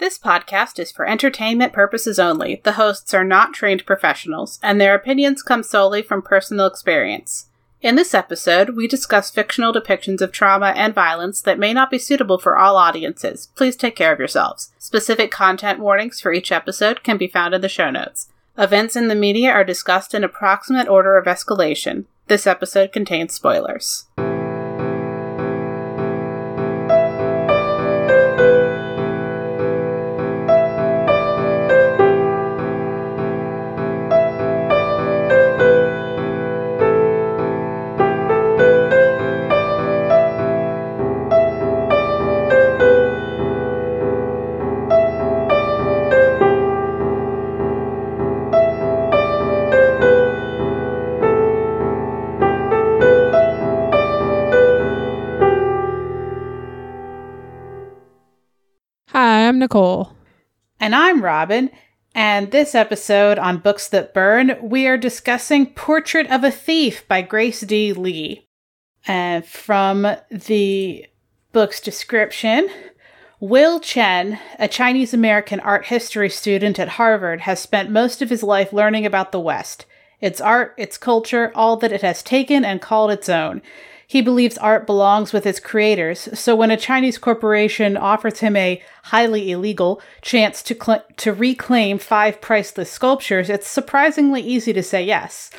This podcast is for entertainment purposes only. The hosts are not trained professionals, and their opinions come solely from personal experience. In this episode, we discuss fictional depictions of trauma and violence that may not be suitable for all audiences. Please take care of yourselves. Specific content warnings for each episode can be found in the show notes. Events in the media are discussed in approximate order of escalation. This episode contains spoilers. Nicole. And I'm Robin, and this episode on Books That Burn, we are discussing Portrait of a Thief by Grace D. Lee. And from the book's description, Will Chen, a Chinese-American art history student at Harvard, has spent most of his life learning about the West, its art, its culture, all that it has taken and called its own. He believes art belongs with its creators, so when a Chinese corporation offers him a highly illegal chance to reclaim 5 priceless sculptures, it's surprisingly easy to say yes.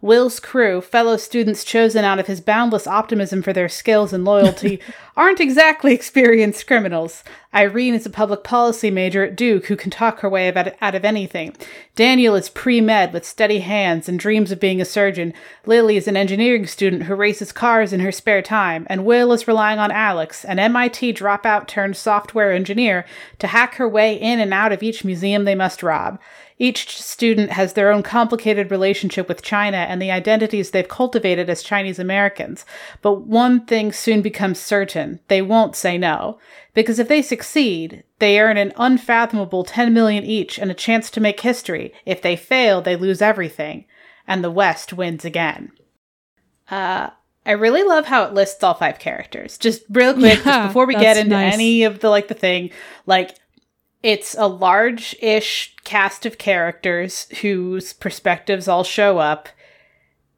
Will's crew, fellow students chosen out of his boundless optimism for their skills and loyalty, aren't exactly experienced criminals. Irene is a public policy major at Duke who can talk her way out of anything. Daniel is pre-med with steady hands and dreams of being a surgeon. Lily is an engineering student who races cars in her spare time. And Will is relying on Alex, an MIT dropout turned software engineer, to hack her way in and out of each museum they must rob. Each student has their own complicated relationship with China and the identities they've cultivated as Chinese Americans. But one thing soon becomes certain. They won't say no. Because if they succeed, they earn an unfathomable $10 million each and a chance to make history. If they fail, they lose everything. And the West wins again. I really love how it lists all 5 characters. Just real quick, just before we get into any of the thing, it's a large-ish cast of characters whose perspectives all show up,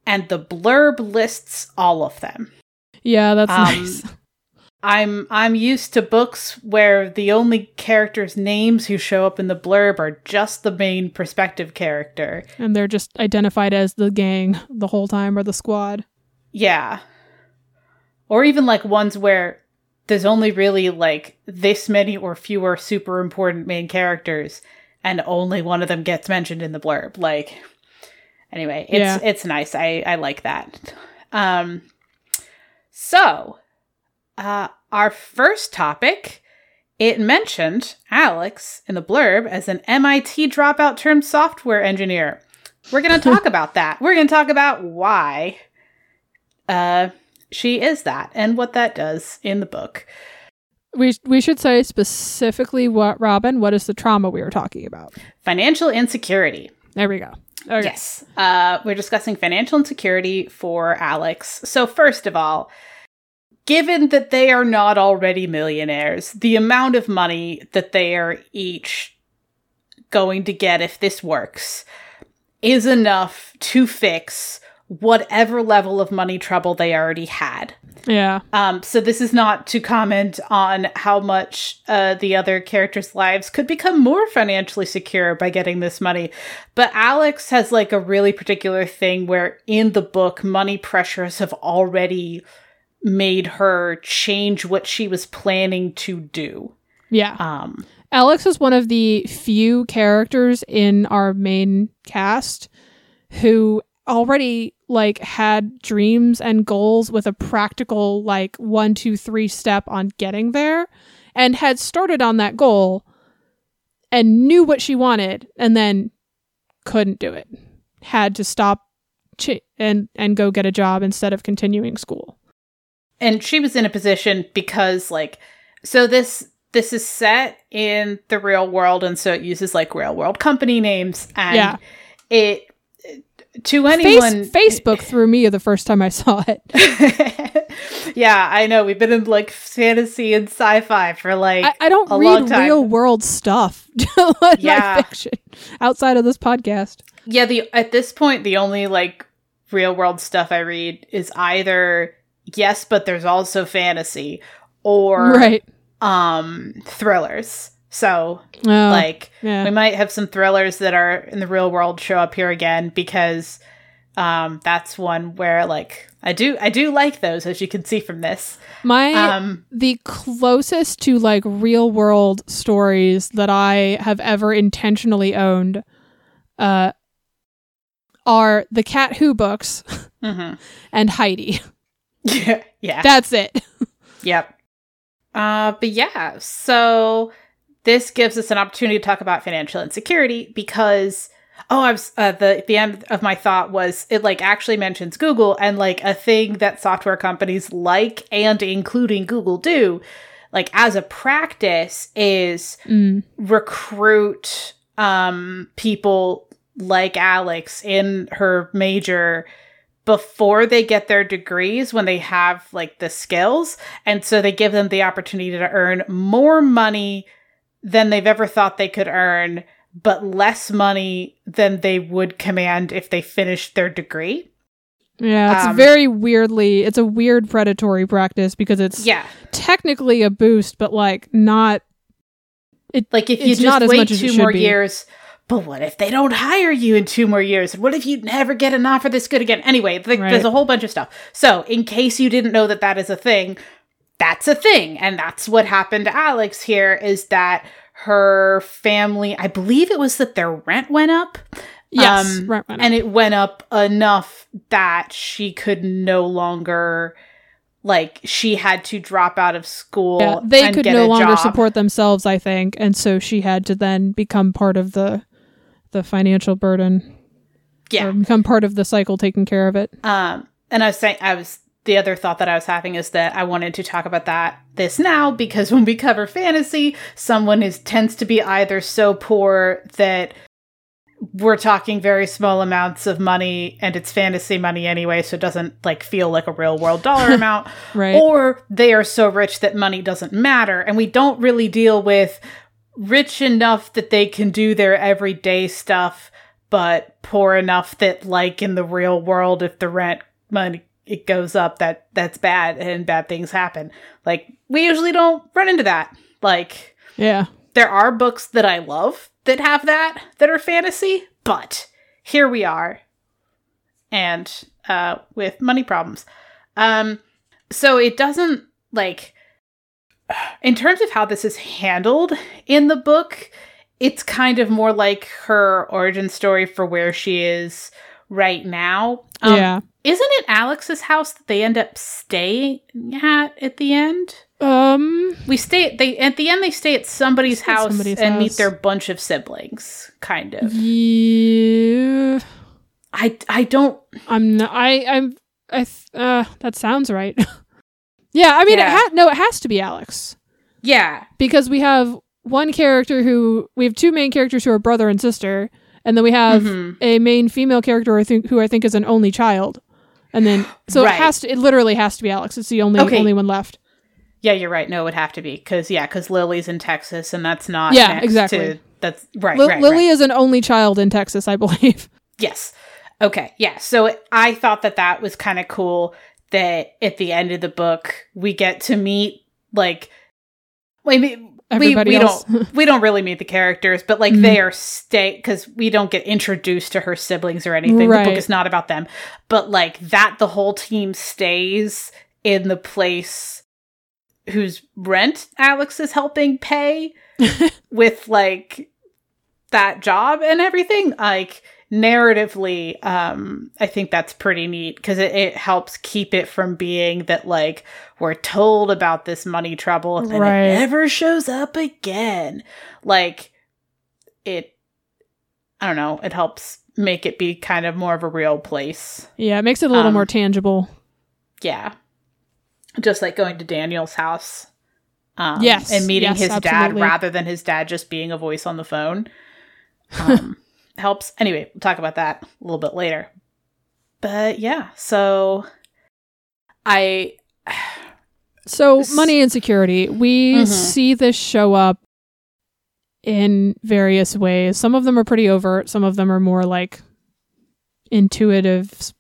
and the blurb lists all of them. Yeah, that's nice. I'm used to books where the only characters' names who show up in the blurb are just the main perspective character. And they're just identified as the gang the whole time, or the squad. Yeah. Or even ones where there's only really this many or fewer super important main characters, and only one of them gets mentioned in the blurb. Anyway, it's nice. I like that. So, our first topic, it mentioned Alex in the blurb as an MIT dropout turned software engineer. We're going to talk about that. We're going to talk about why she is that and what that does in the book. We should say specifically what, Robin, what is the trauma we are talking about? Financial insecurity. There we go. Okay. Yes. We're discussing financial insecurity for Alex. So first of all, given that they are not already millionaires, the amount of money that they are each going to get if this works is enough to fix whatever level of money trouble they already had. Yeah. So this is not to comment on how much the other characters' lives could become more financially secure by getting this money. But Alex has a really particular thing where in the book, money pressures have already made her change what she was planning to do. Yeah. Alex is one of the few characters in our main cast who already had dreams and goals with a practical 1, 2, 3 step on getting there, and had started on that goal and knew what she wanted and then couldn't do it, had to stop and go get a job instead of continuing school. And she was in a position because so this is set in the real world, and so it uses real world company names, and it to anyone. Facebook threw me the first time I saw it. Yeah, I know. We've been in like fantasy and sci-fi for like I don't a read long time. Real world stuff. Yeah, fiction outside of this podcast. Yeah, at this point the only like real world stuff I read is either yes, but there's also fantasy or right. Thrillers. So, we might have some thrillers that are in the real world show up here again because that's one where, like, I do like those, as you can see from this. The closest to, like, real world stories that I have ever intentionally owned are the Cat Who books mm-hmm. and Heidi. Yeah. That's it. Yep. But yeah, so... This gives us an opportunity to talk about financial insecurity because, the end of my thought was it like actually mentions Google and like a thing that software companies like and including Google do, like as a practice is recruit people like Alex in her major before they get their degrees when they have like the skills. And so they give them the opportunity to earn more money than they've ever thought they could earn, but less money than they would command if they finished their degree. Yeah, it's it's a weird predatory practice because it's technically a boost, but like not. It, like if you just wait 2 more years, but what if they don't hire you in 2 more years? And what if you never get an offer this good again? Anyway, there's a whole bunch of stuff. So in case you didn't know that is a thing, that's a thing. And that's what happened to Alex here is that her family, I believe it was that their rent went up. Yes, rent went up. And it went up enough that she could no longer, like, she had to drop out of school. Yeah, they could no longer support themselves, I think. And so she had to then become part of the financial burden. Yeah. Or become part of the cycle taking care of it. And I was saying, the other thought that I was having is that I wanted to talk about this now because when we cover fantasy, someone tends to be either so poor that we're talking very small amounts of money and it's fantasy money anyway, so it doesn't like feel like a real world dollar amount, right. Or they are so rich that money doesn't matter, and we don't really deal with rich enough that they can do their everyday stuff, but poor enough that like in the real world, if the rent money. It goes up, that's bad and bad things happen. Like, we usually don't run into that. Like, yeah, there are books that I love that have that are fantasy, but here we are. And, with money problems. So it doesn't, like, in terms of how this is handled in the book, it's kind of more like her origin story for where she is right now. Yeah. Isn't it Alex's house that they end up staying at the end? At the end they stay at somebody's house and meet their bunch of siblings, kind of. Yeah. That sounds right. Yeah, I mean it has to be Alex. Yeah. Because we have we have 2 main characters who are brother and sister, and then we have a main female character who I think is an only child. And then, so it literally has to be Alex. It's the only one left. Yeah, you're right. No, it would have to be. Because Lily's in Texas and that's not next exactly. to... That's, right, right. Lily is an only child in Texas, I believe. Yes. Okay, yeah. So I thought that was kind of cool that at the end of the book, we get to meet, like... We don't really meet the characters, but like they are because we don't get introduced to her siblings or anything. Right. The book is not about them, but like the whole team stays in the place whose rent Alex is helping pay with like that job and everything. Like narratively, I think that's pretty neat because it helps keep it from being that like. We're told about this money trouble and it never shows up again. Like, I don't know, it helps make it be kind of more of a real place. Yeah, it makes it a little more tangible. Yeah. Just like going to Daniel's house. Yes. And meeting his dad rather than his dad just being a voice on the phone. Helps. Anyway, we'll talk about that a little bit later. But yeah, so money insecurity, we see this show up in various ways. Some of them are pretty overt. Some of them are more like intuitive,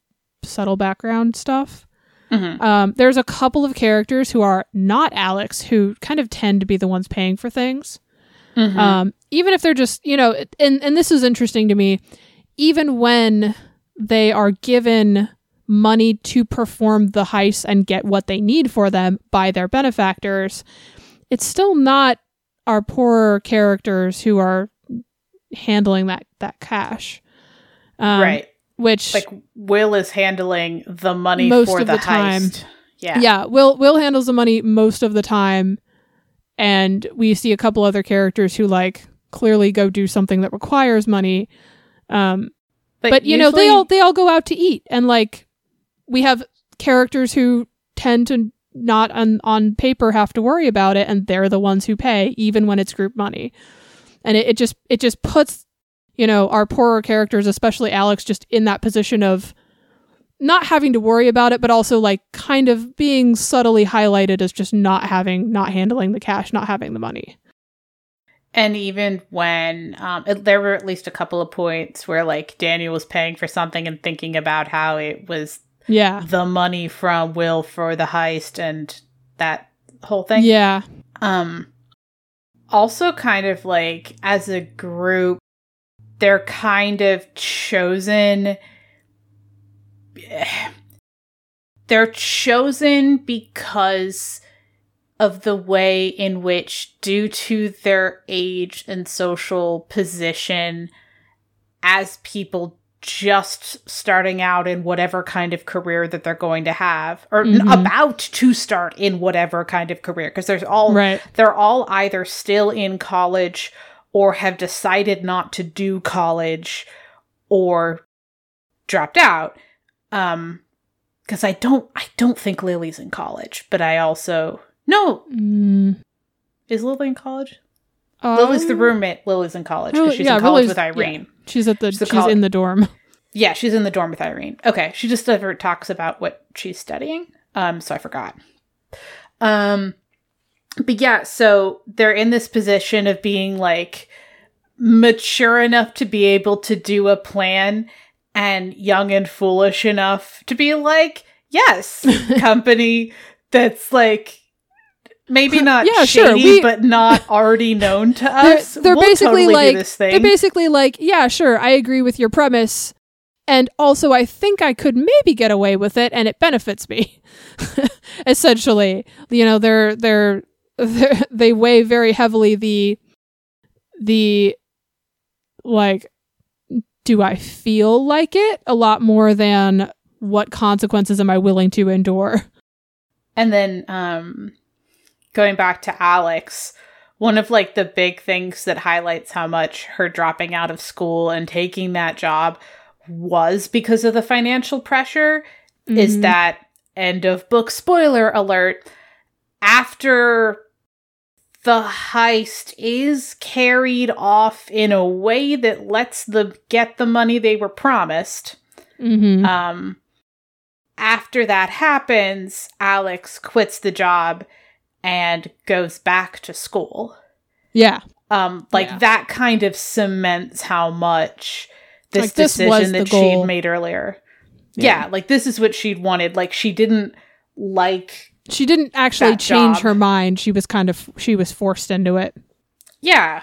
subtle background stuff. Mm-hmm. There's a couple of characters who are not Alex, who kind of tend to be the ones paying for things. Mm-hmm. Even if they're just, you know, and this is interesting to me, even when they are given money to perform the heist and get what they need for them by their benefactors, it's still not our poorer characters who are handling that cash. Right. Which, like, Will is handling the money most for of the heist. Time. Yeah. Will handles the money most of the time. And we see a couple other characters who, like, clearly go do something that requires money. But you usually, know, they all go out to eat. And, like, we have characters who tend to not on paper have to worry about it. And they're the ones who pay, even when it's group money. And it just puts, you know, our poorer characters, especially Alex, just in that position of not having to worry about it, but also, like, kind of being subtly highlighted as just not handling the cash, not having the money. And even when there were at least a couple of points where, like, Daniel was paying for something and thinking about how it was the money from Will for the heist and that whole thing. Yeah. Also kind of, like, as a group, they're kind of chosen because of the way in which, due to their age and social position as people just starting out in whatever kind of career that they're going to have, or about to start in whatever kind of career, because they're all either still in college or have decided not to do college or dropped out. Because I don't think Lily's in college, but I also is Lily in college? Lily's the roommate. Lily's in college because she's in college with Irene. Yeah. She's in the dorm. Yeah, she's in the dorm with Irene. Okay, she just never talks about what she's studying. So I forgot. But yeah, so they're in this position of being, like, mature enough to be able to do a plan, and young and foolish enough to be like, yes, company that's, like, maybe not shady, sure, but not already known to us. We'll basically totally, like, do this thing. They're basically like, yeah, sure, I agree with your premise, and also I think I could maybe get away with it, and it benefits me. Essentially, you know, they weigh very heavily the like, do I feel like it, a lot more than what consequences am I willing to endure. And then going back to Alex, one of, like, the big things that highlights how much her dropping out of school and taking that job was because of the financial pressure is that end of book spoiler alert. After the heist is carried off in a way that lets them get the money they were promised. Mm-hmm. After that happens, Alex quits the job and goes back to school. Yeah. That kind of cements how much this, like, decision that she'd made earlier. Yeah, like, this is what she'd wanted. Like, she didn't actually change her mind. She was forced into it. Yeah.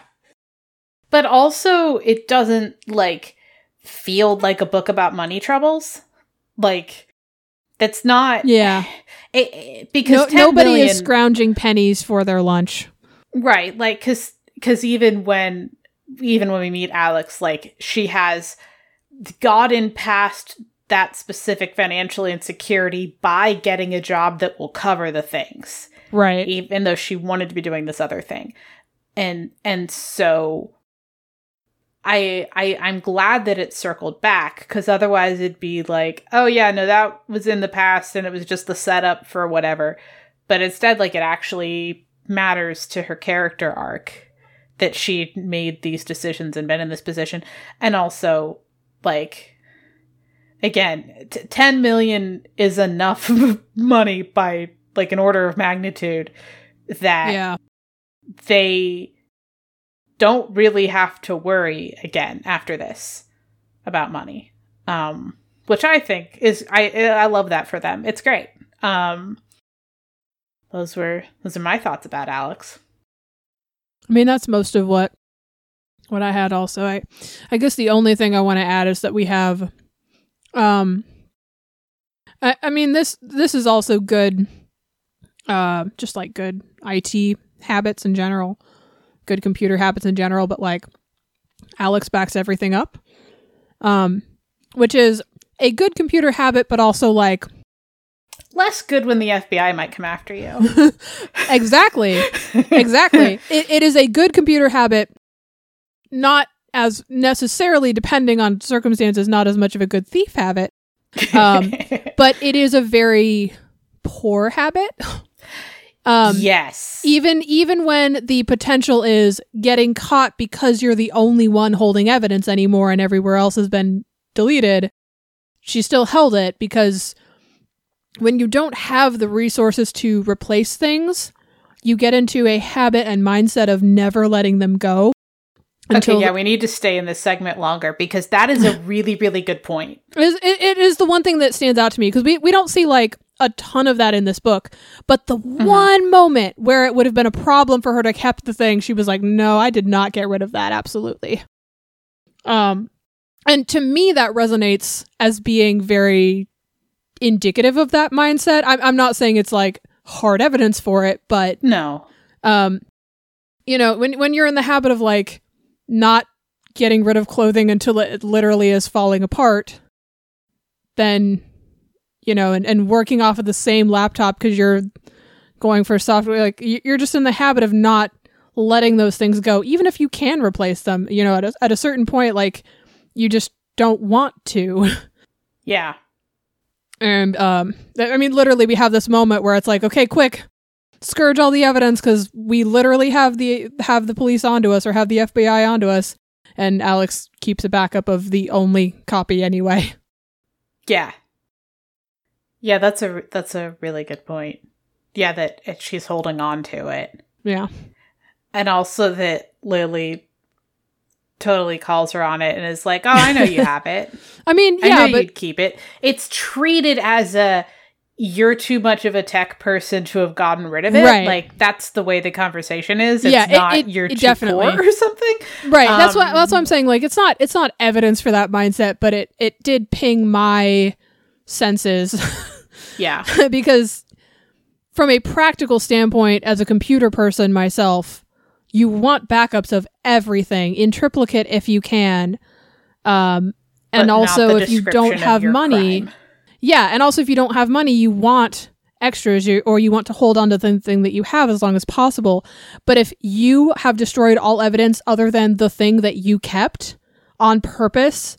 But also, it doesn't, like, feel like a book about money troubles. Like, that's not... Yeah. Because nobody is scrounging pennies for their lunch. Right. Like, because even when we meet Alex, like, she has gotten past that specific financial insecurity by getting a job that will cover the things. Right. Even though she wanted to be doing this other thing. And so I'm glad that it circled back, because otherwise it'd be like, oh yeah, no, that was in the past and it was just the setup for whatever. But instead, like, it actually matters to her character arc that she made these decisions and been in this position. And also, like, again, 10 million is enough money by like an order of magnitude that they don't really have to worry again after this about money. Which I think is, I love that for them. It's great. Those are my thoughts about Alex. I mean, that's most of what I had also. I guess the only thing I want to add is that we have, I mean, this is also good, just like good IT habits in general, good computer habits in general, but like Alex backs everything up, which is a good computer habit, but also like less good when the FBI might come after you. Exactly. It is a good computer habit, not as necessarily, depending on circumstances, not as much of a good thief habit, but it is a very poor habit. Yes. Even when the potential is getting caught because you're the only one holding evidence anymore and everywhere else has been deleted, she still held it, because when you don't have the resources to replace things, you get into a habit and mindset of never letting them go. Okay, yeah, we need to stay in this segment longer, because that is a really, really good point. It is the one thing that stands out to me, because we don't see like a ton of that in this book, but the one moment where it would have been a problem for her to keep the thing, she was like, no, I did not get rid of that. Absolutely. And to me, that resonates as being very indicative of that mindset. I'm not saying it's like hard evidence for it, but no. You know, when you're in the habit of like not getting rid of clothing until it literally is falling apart, then, you know, and working off of the same laptop because you're going for software, like you're just in the habit of not letting those things go, even if you can replace them, you know, at a certain point, like you just don't want to. Yeah. And, I mean, literally we have this moment where it's like, okay, quick, scourge all the evidence, because we literally have the police onto us, or have the FBI onto us. And Alex keeps a backup of the only copy anyway. Yeah. Yeah, that's a really good point. Yeah, that she's holding on to it. Yeah. And also that Lily totally calls her on it and is like, oh, I know you have it. I mean, yeah, I know, but you'd keep it. It's treated as a, you're too much of a tech person to have gotten rid of it. Right. Like, that's the way the conversation is. It's not you're too poor or something. Right. That's what I'm saying. Like, it's not evidence for that mindset, but it did ping my senses. Yeah. Because from a practical standpoint, as a computer person myself, you want backups of everything in triplicate if you can. And also if you don't have money. Crime. Yeah. And also if you don't have money, you want extras, or you want to hold on to the thing that you have as long as possible. But if you have destroyed all evidence other than the thing that you kept on purpose,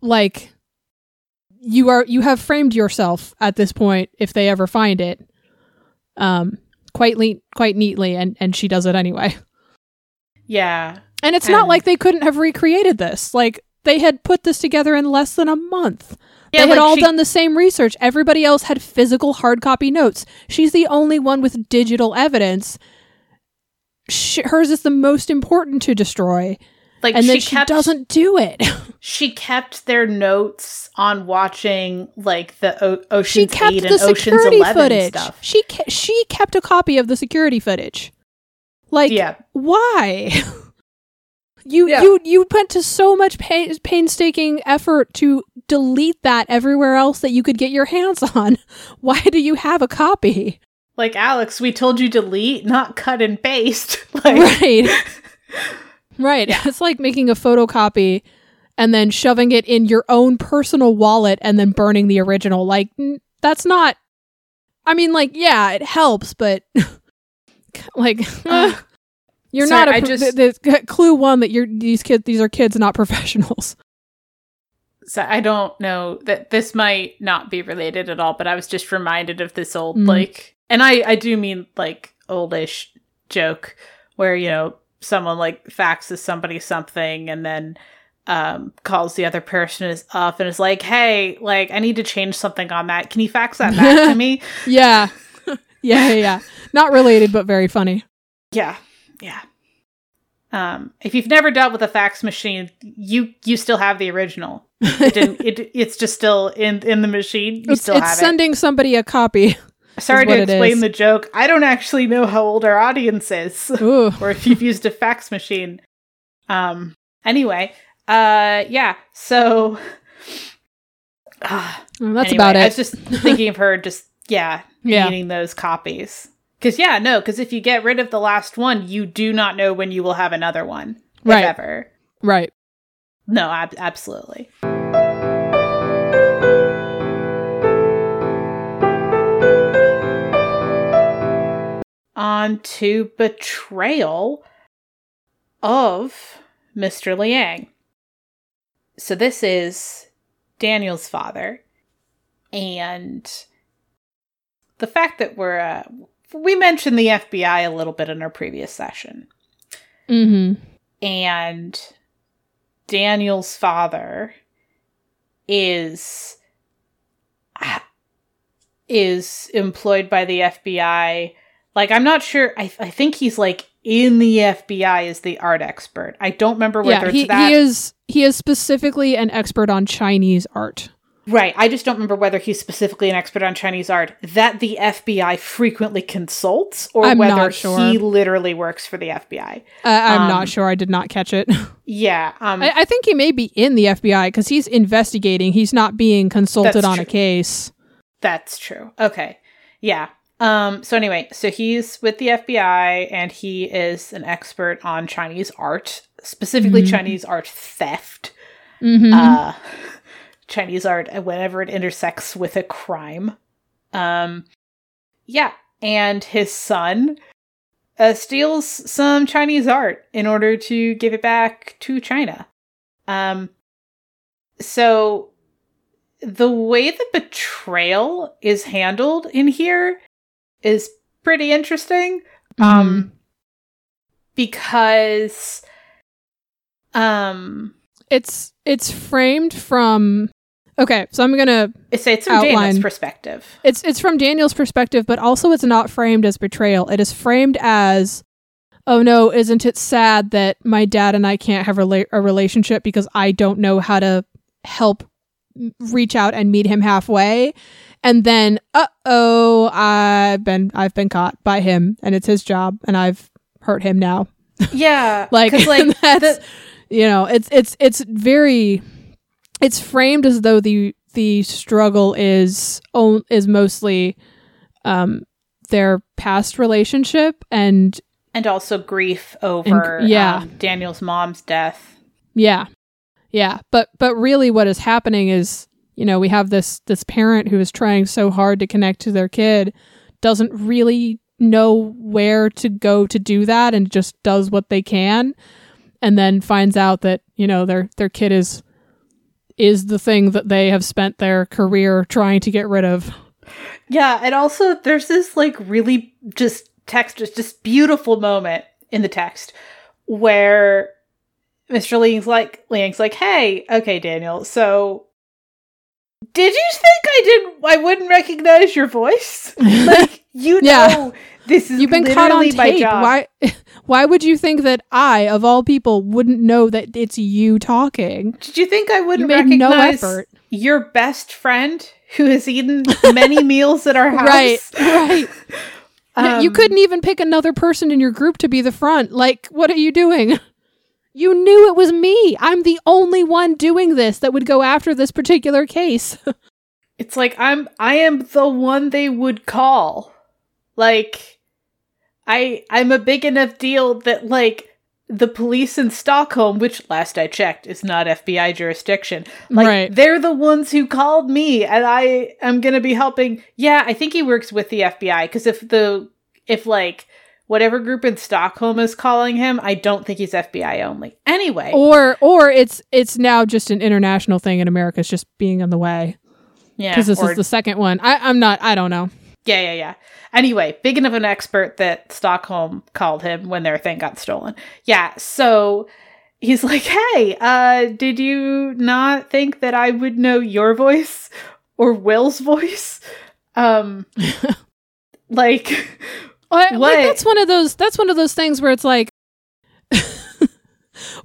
like you have framed yourself at this point, if they ever find it. Quite neatly, and she does it anyway. Yeah. And it's not like they couldn't have recreated this. Like, they had put this together in less than a month. Yeah, they had all done the same research. Everybody else had physical hard copy notes. She's the only one with digital evidence. Hers is the most important to destroy. Like, and then she doesn't do it. She kept their notes on watching, like, the Ocean's 8 and Ocean's 11 footage. Stuff. She kept a copy of the security footage. Like, why? You went to so much painstaking effort to delete that everywhere else that you could get your hands on. Why do you have a copy? Like, Alex, we told you delete, not cut and paste. Like, right. Right. Yeah. It's like making a photocopy and then shoving it in your own personal wallet and then burning the original. Like, that's not, I mean, like, yeah, it helps, but like, you're sorry, not a, the clue one that you're, these are kids, not professionals. So I don't know that this might not be related at all, but I was just reminded of this old, like, and I do mean like oldish joke where, you know, someone like faxes somebody something and then calls the other person is up and is like, hey, like, I need to change something on that. Can you fax that back to me? Yeah. Yeah. Not related, but very funny. Yeah. If you've never dealt with a fax machine, you still have the original. It's just still in the machine. It's sending somebody a copy. Sorry to explain the joke. I don't actually know how old our audience is, or if you've used a fax machine. Anyway, yeah. So that's about it. I was just thinking of her just needing those copies. Because if you get rid of the last one, you do not know when you will have another one. Right. Ever. Right. No, absolutely. On to betrayal of Mr. Liang. So this is Daniel's father, and the fact that we mentioned the FBI a little bit in our previous session, and Daniel's father is employed by the FBI. Like, I'm not sure. I think he's like in the FBI as the art expert. I don't remember whether it's that. He is specifically an expert on Chinese art. Right. I just don't remember whether he's specifically an expert on Chinese art that the FBI frequently consults, or I'm whether not sure. He literally works for the FBI. I'm not sure. I did not catch it. Yeah. I think he may be in the FBI because he's investigating. He's not being consulted on a case. That's true. Okay. Yeah. So he's with the FBI and he is an expert on Chinese art, specifically Chinese art theft. Chinese art whenever it intersects with a crime. And his son steals some Chinese art in order to give it back to China. So the way the betrayal is handled in here is pretty interesting. Because it's framed from... Okay, so I'm going to It's from Daniel's perspective. It's from Daniel's perspective, but also it's not framed as betrayal. It is framed as, oh no, isn't it sad that my dad and I can't have a relationship because I don't know how to help reach out and meet him halfway? And then, uh-oh, I've been caught by him, and it's his job, and I've hurt him now. Yeah. like that's... You know, it's framed as though the struggle is mostly their past relationship and also grief over Daniel's mom's death. Yeah. But really, what is happening is, you know, we have this parent who is trying so hard to connect to their kid, doesn't really know where to go to do that, and just does what they can. And then finds out that, you know, their kid is the thing that they have spent their career trying to get rid of. Yeah, and also there's this like really just beautiful moment in the text where Mr. Liang's like, hey, okay, Daniel, so did you think I wouldn't recognize your voice? Like, you know, this is literally my job. You've been caught on tape. Why would you think that I, of all people, wouldn't know that it's you talking? Did you think I wouldn't recognize your best friend who has eaten many meals at our house? Right. You couldn't even pick another person in your group to be the front. Like, what are you doing? You knew it was me. I'm the only one doing this that would go after this particular case. It's like, I am the one they would call. Like, I'm a big enough deal that, like, the police in Stockholm, which last I checked is not FBI jurisdiction, like, they're the ones who called me, and I am going to be helping. Yeah, I think he works with the FBI, because if whatever group in Stockholm is calling him, I don't think he's FBI only. Anyway. Or it's now just an international thing and America's just being in the way. Yeah. Because this is the second one. I don't know. Yeah. Anyway, big enough an expert that Stockholm called him when their thing got stolen. Yeah, so he's like, hey, did you not think that I would know your voice or Will's voice? Like, what? That's one of those things where it's like,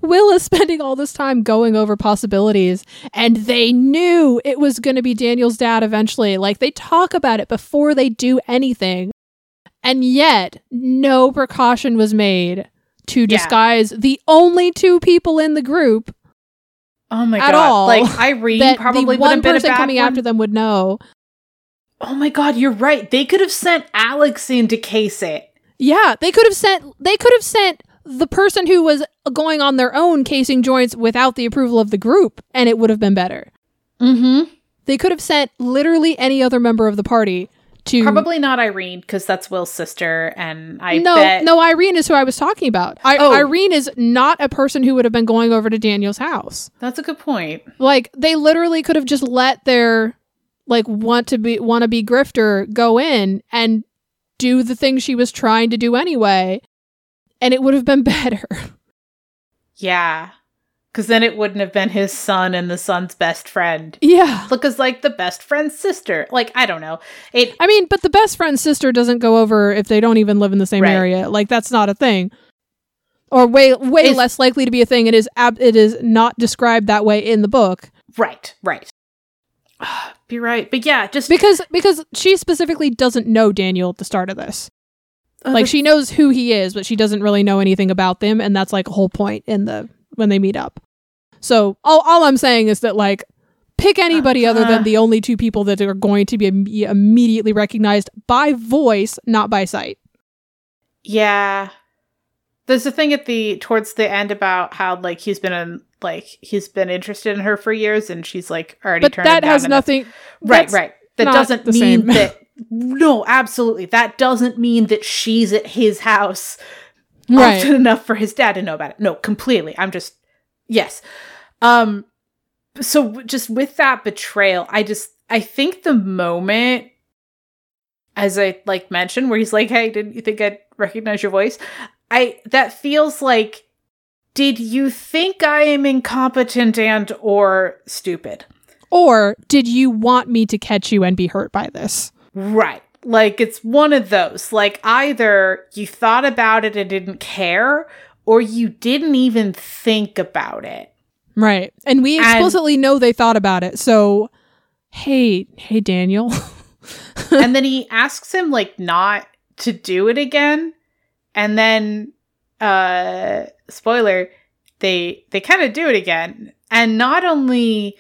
Will is spending all this time going over possibilities, and they knew it was going to be Daniel's dad eventually. Like, they talk about it before they do anything, and yet no precaution was made to disguise the only two people in the group. Oh my god! All, like, Irene probably would have been a bad one. The one person coming after them would know. Oh my god, you're right. They could have sent Alex in to case it. Yeah, they could have sent. They could have sent the person who was going on their own casing joints without the approval of the group, and it would have been better. Mm-hmm. They could have sent literally any other member of the party to... Probably not Irene, because that's Will's sister, and No, Irene is who I was talking about. Irene is not a person who would have been going over to Daniel's house. That's a good point. Like, they literally could have just let their, like, wannabe grifter go in and do the thing she was trying to do anyway. And it would have been better. Yeah. Because then it wouldn't have been his son and the son's best friend. Yeah. Because, like, the best friend's sister. Like, I don't know. But the best friend's sister doesn't go over if they don't even live in the same area. Like, that's not a thing. Or way less likely to be a thing. It is not described that way in the book. Right. Be right. But yeah, just... Because she specifically doesn't know Daniel at the start of this. Like, she knows who he is, but she doesn't really know anything about them, and that's, like, a whole point when they meet up. So, all I'm saying is that, like, pick anybody other than the only two people that are going to be immediately recognized by voice, not by sight. Yeah. There's a thing towards the end about how, like, he's been interested in her for years, and she's, like, already turned it down. But that has nothing... Right. That doesn't mean that... No, absolutely. That doesn't mean that she's at his house often enough for his dad to know about it. No, completely. I'm just... Yes. So just with that betrayal, I think the moment, as I, like, mentioned, where he's like, hey, didn't you think I'd recognize your voice? That feels like, did you think I am incompetent and or stupid? Or did you want me to catch you and be hurt by this? Right. Like, it's one of those. Like, either you thought about it and didn't care, or you didn't even think about it. Right. And we explicitly know they thought about it. So, hey, Daniel. And then he asks him, like, not to do it again. And then, spoiler, they kind of do it again. And not only...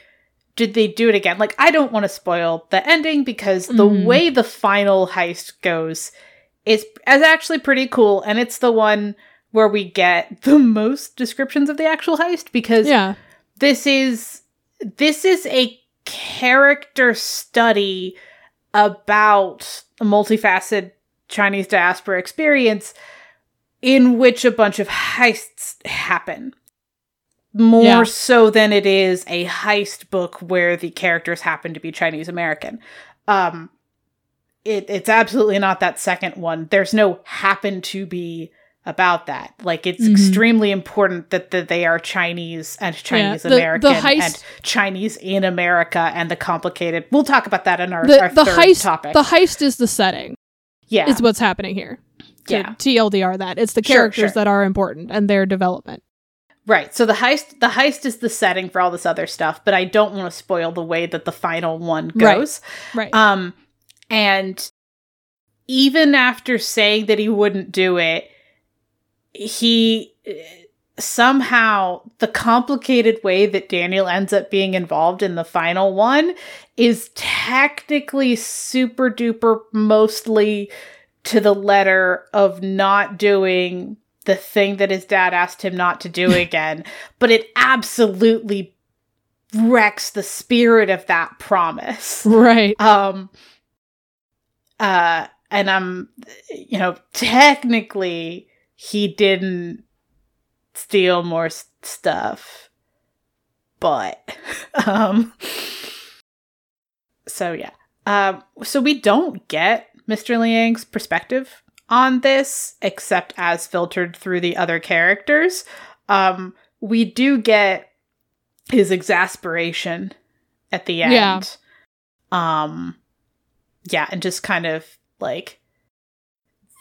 did they do it again? Like, I don't want to spoil the ending because the way the final heist goes is actually pretty cool. And it's the one where we get the most descriptions of the actual heist because this is a character study about a multifaceted Chinese diaspora experience in which a bunch of heists happen. More so than it is a heist book where the characters happen to be Chinese American. It's absolutely not that second one. There's no happen to be about that. Like, it's extremely important that they are Chinese and Chinese American and Chinese in America and the complicated. We'll talk about that in our third topic. The heist is the setting. Yeah, is what's happening here. Yeah, TLDR that it's the characters that are important and their development. Right, so the heist is the setting for all this other stuff, but I don't want to spoil the way that the final one goes. Right. And even after saying that he wouldn't do it, he somehow, the complicated way that Daniel ends up being involved in the final one is technically super duper mostly to the letter of not doing the thing that his dad asked him not to do again, but it absolutely wrecks the spirit of that promise. Right. And I'm, technically he didn't steal more stuff, but, so yeah. So we don't get Mr. Liang's perspective on this, except as filtered through the other characters, we do get his exasperation at the end. Yeah. Yeah, and just kind of like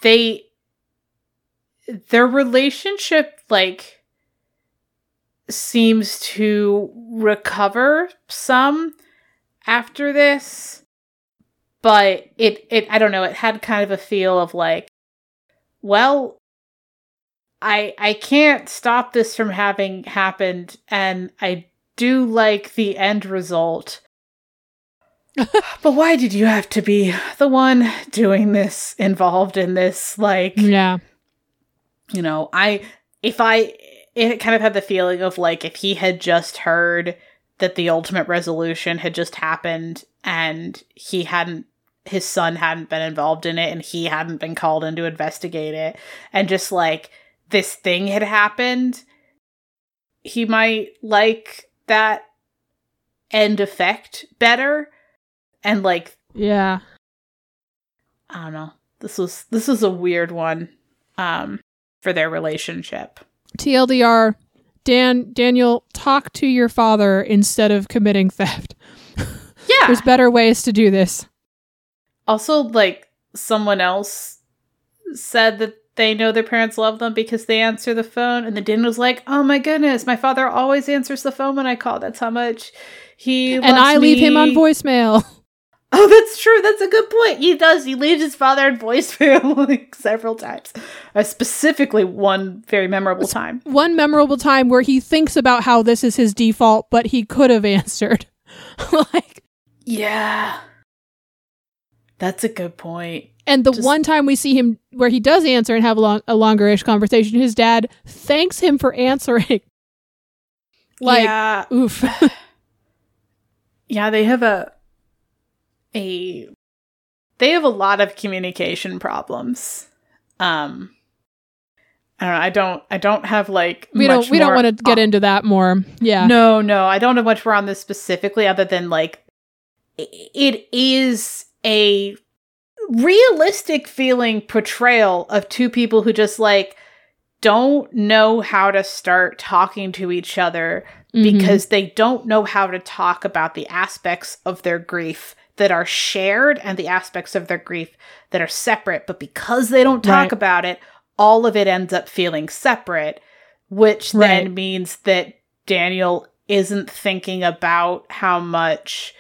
their relationship like seems to recover some after this, but it I don't know, it had kind of a feel of like, well, I can't stop this from having happened, and I do like the end result. But why did you have to be the one doing this, involved in this? Like, yeah, you know, it kind of had the feeling of like, if he had just heard that the ultimate resolution had just happened and his son hadn't been involved in it and he hadn't been called in to investigate it, and just like this thing had happened, he might like that end effect better. And like, yeah, I don't know. This was a weird one, for their relationship. TLDR, Daniel, talk to your father instead of committing theft. Yeah, there's better ways to do this. Also, like, someone else said that they know their parents love them because they answer the phone, and then Daniel's like, "Oh my goodness, my father always answers the phone when I call. That's how much he loves me." And I leave him on voicemail. Oh, that's true. That's a good point. He does. He leaves his father in voicemail like several times. Specifically one very memorable time. One memorable time where he thinks about how this is his default, but he could have answered. Like, yeah. That's a good point. And the one time we see him where he does answer and have a longer-ish conversation, his dad thanks him for answering. Like, yeah. Oof. Yeah, they have a lot of communication problems. I don't know. I don't have like we don't want to get into that more. Yeah. No, I don't know much more on this specifically, other than like it is a realistic feeling portrayal of two people who just like don't know how to start talking to each other, because they don't know how to talk about the aspects of their grief that are shared and the aspects of their grief that are separate. But because they don't talk about it, all of it ends up feeling separate, which then means that Daniel isn't thinking about how much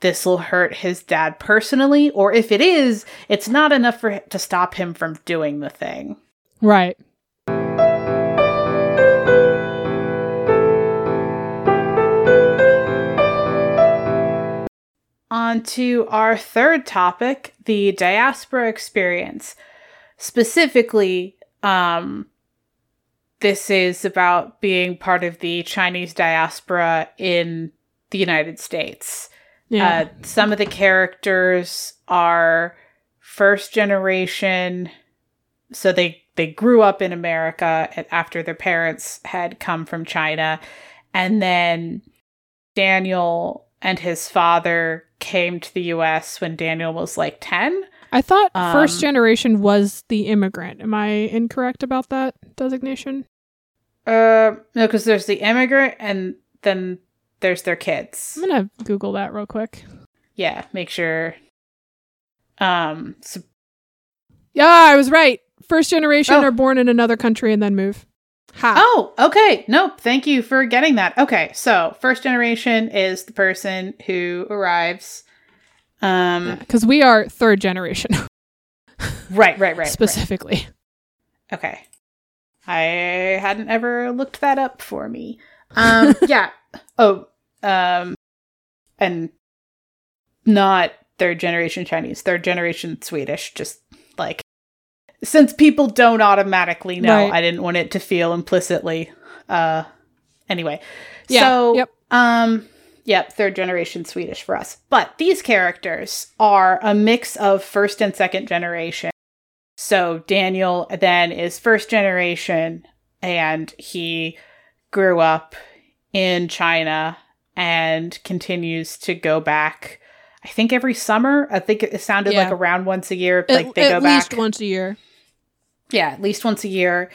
this will hurt his dad personally, or if it is, it's not enough to stop him from doing the thing. Right. On to our third topic, the diaspora experience. Specifically, this is about being part of the Chinese diaspora in the United States. Yeah. Some of the characters are first generation, so they grew up in America after their parents had come from China. And then Daniel and his father came to the U.S. when Daniel was like 10. I thought first generation was the immigrant. Am I incorrect about that designation? No, because there's the immigrant and then there's their kids. I'm going to Google that real quick. Yeah, make sure. Yeah, I was right. First generation are born in another country and then move. Ha. Oh, okay. Nope. Thank you for getting that. Okay. So first generation is the person who arrives. Because we are third generation. Right. Specifically. Right. Okay. I hadn't ever looked that up for me. Yeah. Oh, and not third generation Chinese, third generation Swedish, just like, since people don't automatically know, I didn't want it to feel implicitly. Anyway. Yeah. So, yep. Third generation Swedish for us. But these characters are a mix of first and second generation. So Daniel then is first generation, and he grew up in China and continues to go back, I think, every summer. I think it sounded like around once a year. Like they go back. At least once a year. Yeah, at least once a year.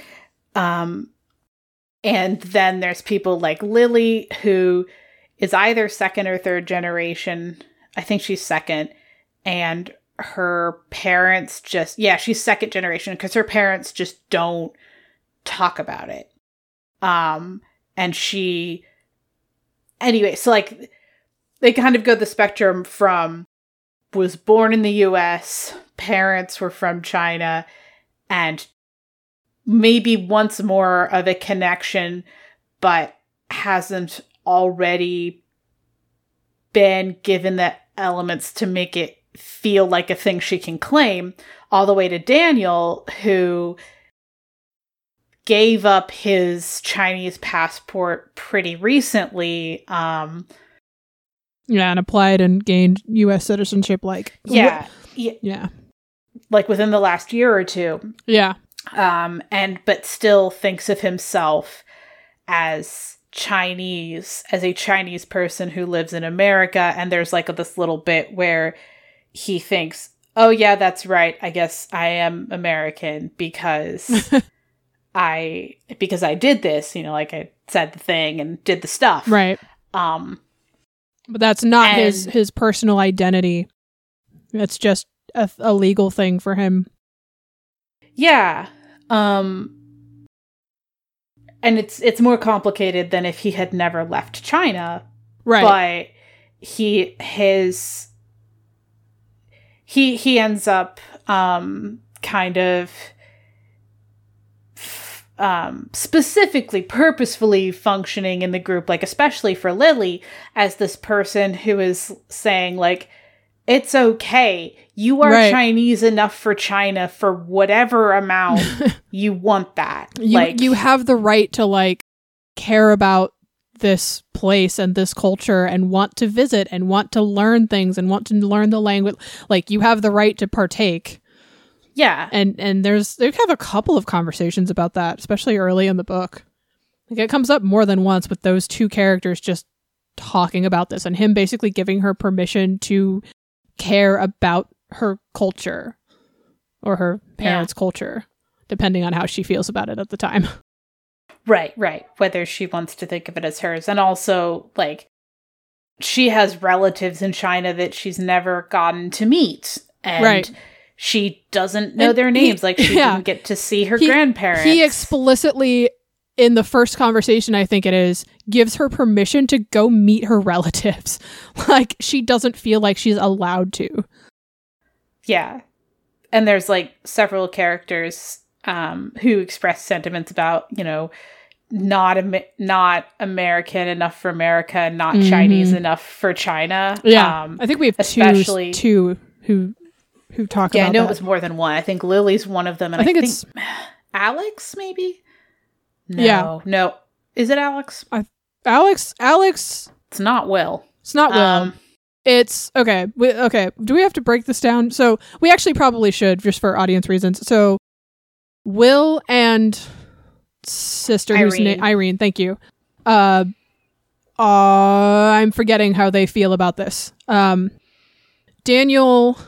And then there's people like Lily, who is either second or third generation. I think she's second. And her parents just, yeah, she's second generation because her parents just don't talk about it. And she, anyway, so like they kind of go the spectrum from was born in the US, parents were from China, and maybe wants more of a connection, but hasn't already been given the elements to make it feel like a thing she can claim, all the way to Daniel, who gave up his Chinese passport pretty recently. And applied and gained U.S. citizenship, like... Yeah. Like, within the last year or two. Yeah. But still thinks of himself as Chinese, as a Chinese person who lives in America. And there's, like, this little bit where he thinks, oh, yeah, that's right, I guess I am American because... because I did this, you know, like I said the thing and did the stuff. Right. But that's not his personal identity. It's just a legal thing for him. Yeah. And it's more complicated than if he had never left China. Right. But he ends up kind of specifically purposefully functioning in the group, like especially for Lily, as this person who is saying like, it's okay, you are right. Chinese enough for China for whatever amount you want that. You have the right to like care about this place and this culture and want to visit and want to learn things and want to learn the language. Like you have the right to partake. Yeah. And they have a couple of conversations about that, especially early in the book. Like it comes up more than once with those two characters just talking about this and him basically giving her permission to care about her culture or her parents' culture, depending on how she feels about it at the time. Right. Whether she wants to think of it as hers. And also, like, she has relatives in China that she's never gotten to meet. And right. She doesn't know their names. She didn't get to see her grandparents. He explicitly, in the first conversation, I think it is, gives her permission to go meet her relatives. Like, she doesn't feel like she's allowed to. Yeah. And there's, like, several characters who express sentiments about, you know, not American enough for America, not Chinese enough for China. Yeah. I think we have two who talk about that. Yeah, I know it was more than one. I think Lily's one of them. And I think it's Alex, maybe? No. Yeah. No. Is it Alex? Alex. It's not Will. It's... Okay. Okay. Do we have to break this down? So we actually probably should, just for audience reasons. So Will and sister... Irene. Whose name? Irene, thank you. I'm forgetting how they feel about this. Daniel...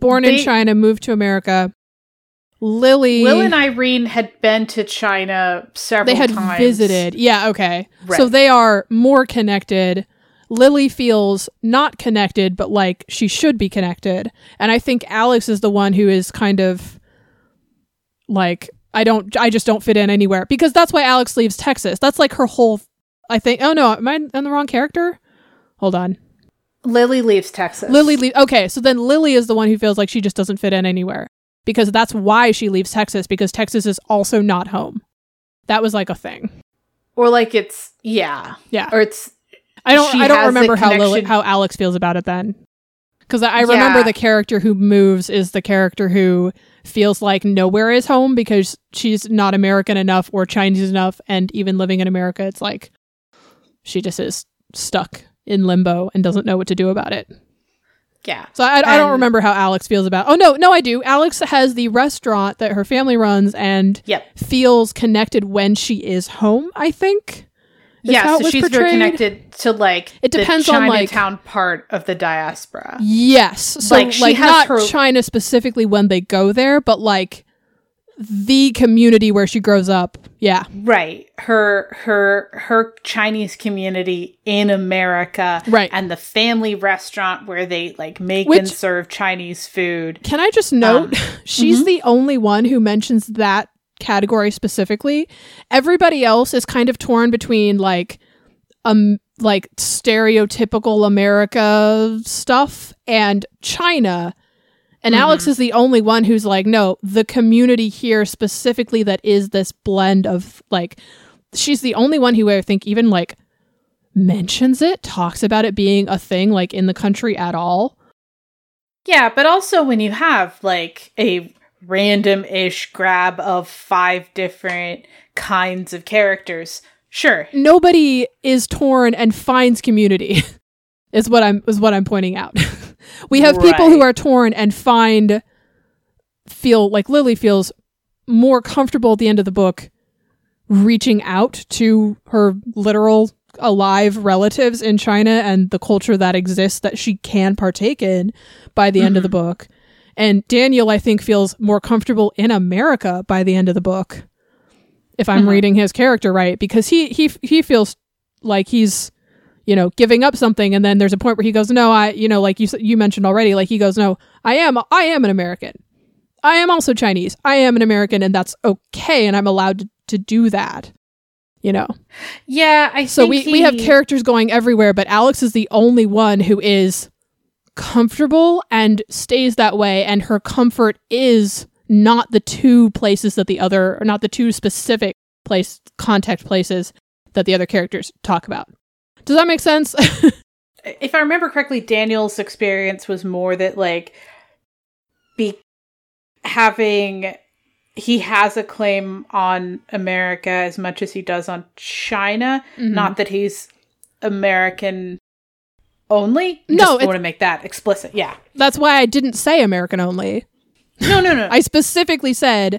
Born in China, moved to America. Lily... Will and Irene had been to China several times. They had visited. Yeah, okay. Right. So they are more connected. Lily feels not connected, but like she should be connected. And I think Alex is the one who is kind of like, I just don't fit in anywhere. Because that's why Alex leaves Texas. That's like her whole... I think... Oh no, am I on the wrong character? Hold on. Lily leaves Texas. Okay, so then Lily is the one who feels like she just doesn't fit in anywhere. Because that's why she leaves Texas, because Texas is also not home. That was like a thing. Or like it's... Yeah. Yeah. Or it's... I don't remember how Alex feels about it then. Because I remember the character who moves is the character who feels like nowhere is home because she's not American enough or Chinese enough, and even living in America, it's like she just is stuck in limbo and doesn't know what to do about it. Yeah. So I don't remember how Alex feels about... Oh, no, I do. Alex has the restaurant that her family runs and feels connected when she is home, I think. Yeah, so she's very connected to, like, it depends the Chinatown on, like, part of the diaspora. Yes. So, like, she has not China specifically when they go there, but, like, the community where she grows up. Yeah. Right. Her Chinese community in America. Right. And the family restaurant where they like make and serve Chinese food. Can I just note, she's the only one who mentions that category specifically. Everybody else is kind of torn between like stereotypical America stuff and China. And Alex is the only one who's like, no, the community here specifically that is this blend of, like, she's the only one who I think even, like, mentions it, talks about it being a thing, like, in the country at all. Yeah, but also when you have, like, a random-ish grab of 5 different kinds of characters, sure. Nobody is torn and finds community, is what I'm pointing out. We have people who are torn and feel like Lily feels more comfortable at the end of the book reaching out to her literal alive relatives in China and the culture that exists that she can partake in by the end of the book. And Daniel, I think, feels more comfortable in America by the end of the book, if I'm reading his character right, because he feels like he's, you know, giving up something. And then there's a point where he goes, no, I, you know, like you mentioned already, like he goes, no, I am an American. I am also Chinese. I am an American, and that's okay. And I'm allowed to do that, you know? Yeah. So we have characters going everywhere, but Alex is the only one who is comfortable and stays that way. And her comfort is not the two places that contact places that the other characters talk about. Does that make sense? If I remember correctly, Daniel's experience was more that, like, he has a claim on America as much as he does on China. Not that he's American only. No, I want to make that explicit. Yeah. That's why I didn't say American only. No. I specifically said,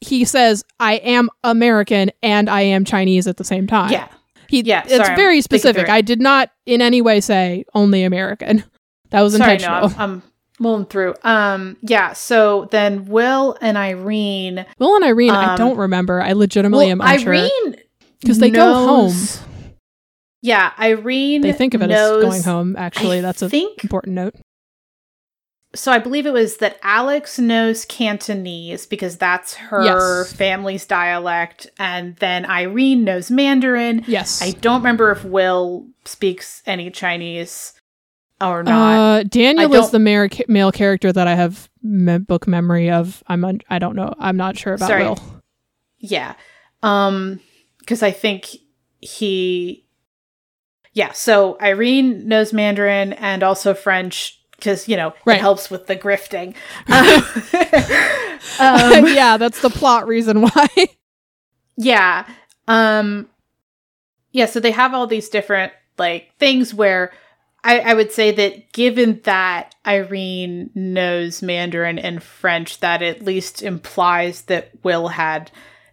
he says, I am American and I am Chinese at the same time. Yeah. It's very specific. I did not in any way say only American. That was intentional. Sorry, no, I'm mulling through. Yeah, so then Will and Irene, I don't remember. I legitimately am unsure. Irene, because they go home. Yeah, Irene, they think of it as going home, actually. That's an important note. So I believe it was that Alex knows Cantonese because that's her family's dialect. And then Irene knows Mandarin. Yes. I don't remember if Will speaks any Chinese or not. Daniel is the male character that I have book memory of. I don't know. I'm not sure about Will. Yeah. Because I think he... Yeah. So Irene knows Mandarin and also French, because, you know, it helps with the grifting. Yeah, that's the plot reason why. Yeah. Yeah, so they have all these different, like, things where I would say that given that Irene knows Mandarin and French, that at least implies that Will had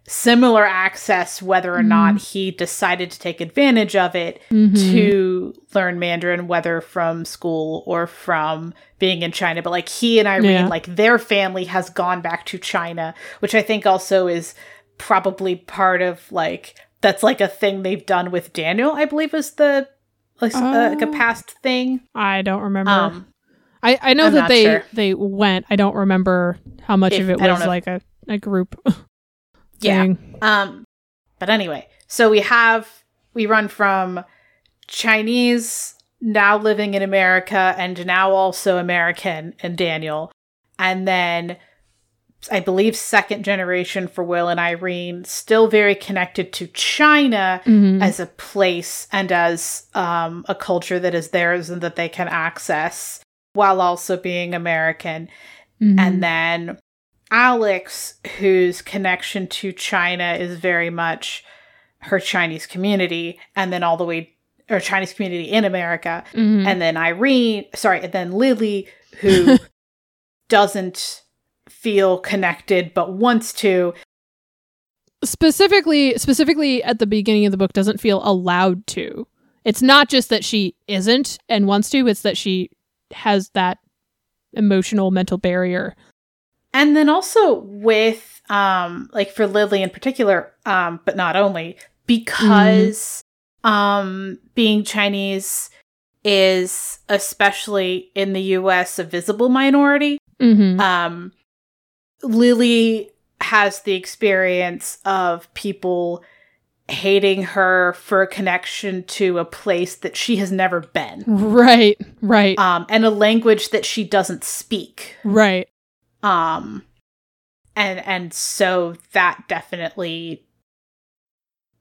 similar access, whether or not he decided to take advantage of it to learn Mandarin, whether from school or from being in China. But, like, he and Irene, like, their family has gone back to China, which I think also is probably part of, like, that's, like, a thing they've done with Daniel, I believe, was the, like, a past thing. I don't remember. I know that they went. I don't remember how much of it was, like, a group thing. Yeah. But anyway, so we run from Chinese, now living in America, and now also American, and Daniel. And then I believe second generation for Will and Irene, still very connected to China as a place and as a culture that is theirs and that they can access while also being American. And then Alex, whose connection to China is very much her Chinese community, and then all the way, or Chinese community in America, and then Lily, who doesn't feel connected but wants to. Specifically at the beginning of the book, doesn't feel allowed to. It's not just that she isn't and wants to, it's that she has that emotional mental barrier And then also with, like for Lily in particular, but not only, because being Chinese is, especially in the U.S., a visible minority. Mm-hmm. Lily has the experience of people hating her for a connection to a place that she has never been. Right, right. And a language that she doesn't speak. Right. And so that definitely,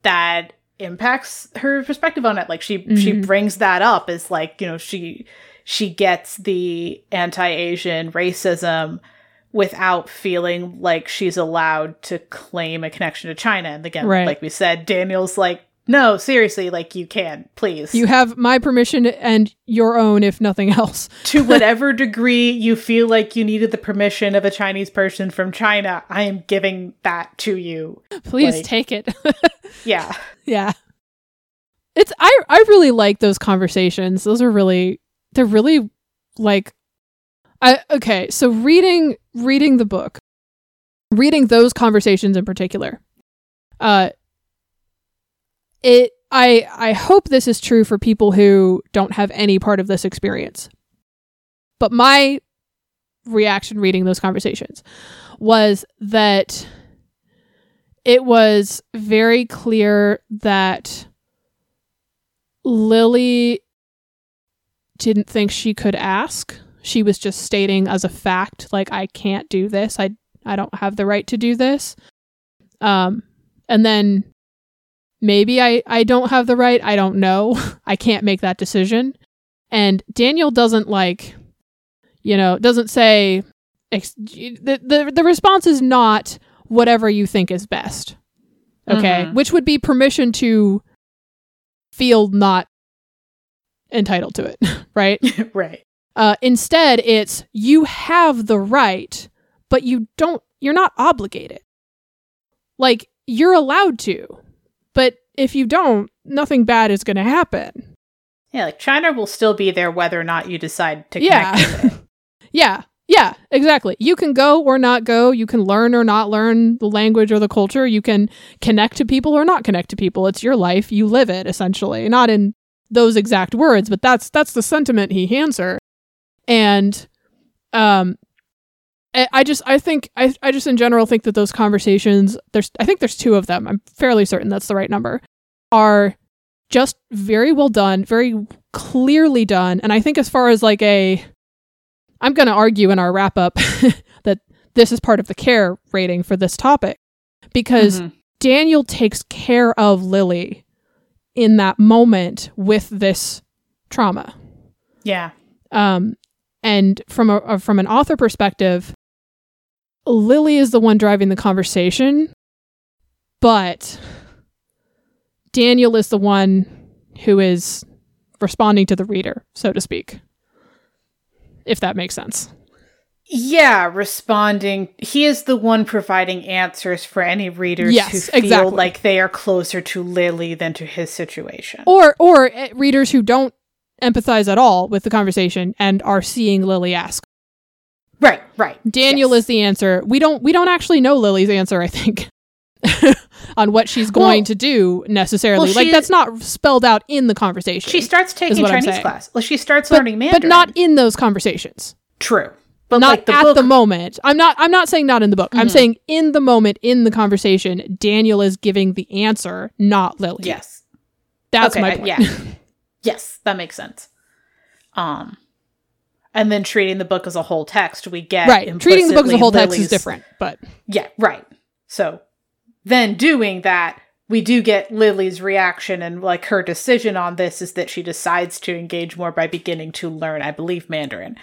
that impacts her perspective on it. Like she brings that up as like, you know, she gets the anti-Asian racism without feeling like she's allowed to claim a connection to China. And again, like we said, Daniel's like, no, seriously, like you can, please. You have my permission and your own, if nothing else. To whatever degree you feel like you needed the permission of a Chinese person from China, I am giving that to you. Please, like, take it. Yeah. Yeah. It's, I really like those conversations. Those are really, they're really like, okay, so reading the book, reading those conversations in particular, I hope this is true for people who don't have any part of this experience. But my reaction reading those conversations was that it was very clear that Lily didn't think she could ask. She was just stating as a fact, like, I can't do this. I don't have the right to do this. And then maybe I don't have the right. I don't know. I can't make that decision. And Daniel doesn't, like, you know, doesn't say, the response is not whatever you think is best. Okay. Mm-hmm. Which would be permission to feel not entitled to it. Right. Right. Instead, it's, you have the right, but you're not obligated. Like, you're allowed to. But if you don't, nothing bad is going to happen. Yeah, like China will still be there whether or not you decide to connect with it. Yeah, yeah, exactly. You can go or not go. You can learn or not learn the language or the culture. You can connect to people or not connect to people. It's your life. You live it, essentially. Not in those exact words, but that's the sentiment he hands her. And I just in general think that those conversations, there's two of them, I'm fairly certain that's the right number, are just very well done, very clearly done. And I think as far as like I'm going to argue in our wrap up that this is part of the care rating for this topic, because Daniel takes care of Lily in that moment with this trauma. Yeah. And from an author perspective, Lily is the one driving the conversation, but Daniel is the one who is responding to the reader, so to speak, if that makes sense. Yeah, responding. He is the one providing answers for any readers who feel like they are closer to Lily than to his situation. Or readers who don't empathize at all with the conversation and are seeing Lily ask. Right. Daniel is the answer. We don't actually know Lily's answer, I think, on what she's going to do necessarily. Well, like, that's not spelled out in the conversation. She starts taking Chinese class. Well, she starts learning Mandarin. But not in those conversations. True. But not like the moment. I'm not saying not in the book. I'm saying in the moment, in the conversation, Daniel is giving the answer, not Lily. Yes. That's my point. Yeah. Yes, that makes sense. And then treating the book as a whole text, we get treating the book as a whole text is different, but yeah, right. So then doing that, we do get Lily's reaction, and like her decision on this is that she decides to engage more by beginning to learn, I believe, Mandarin.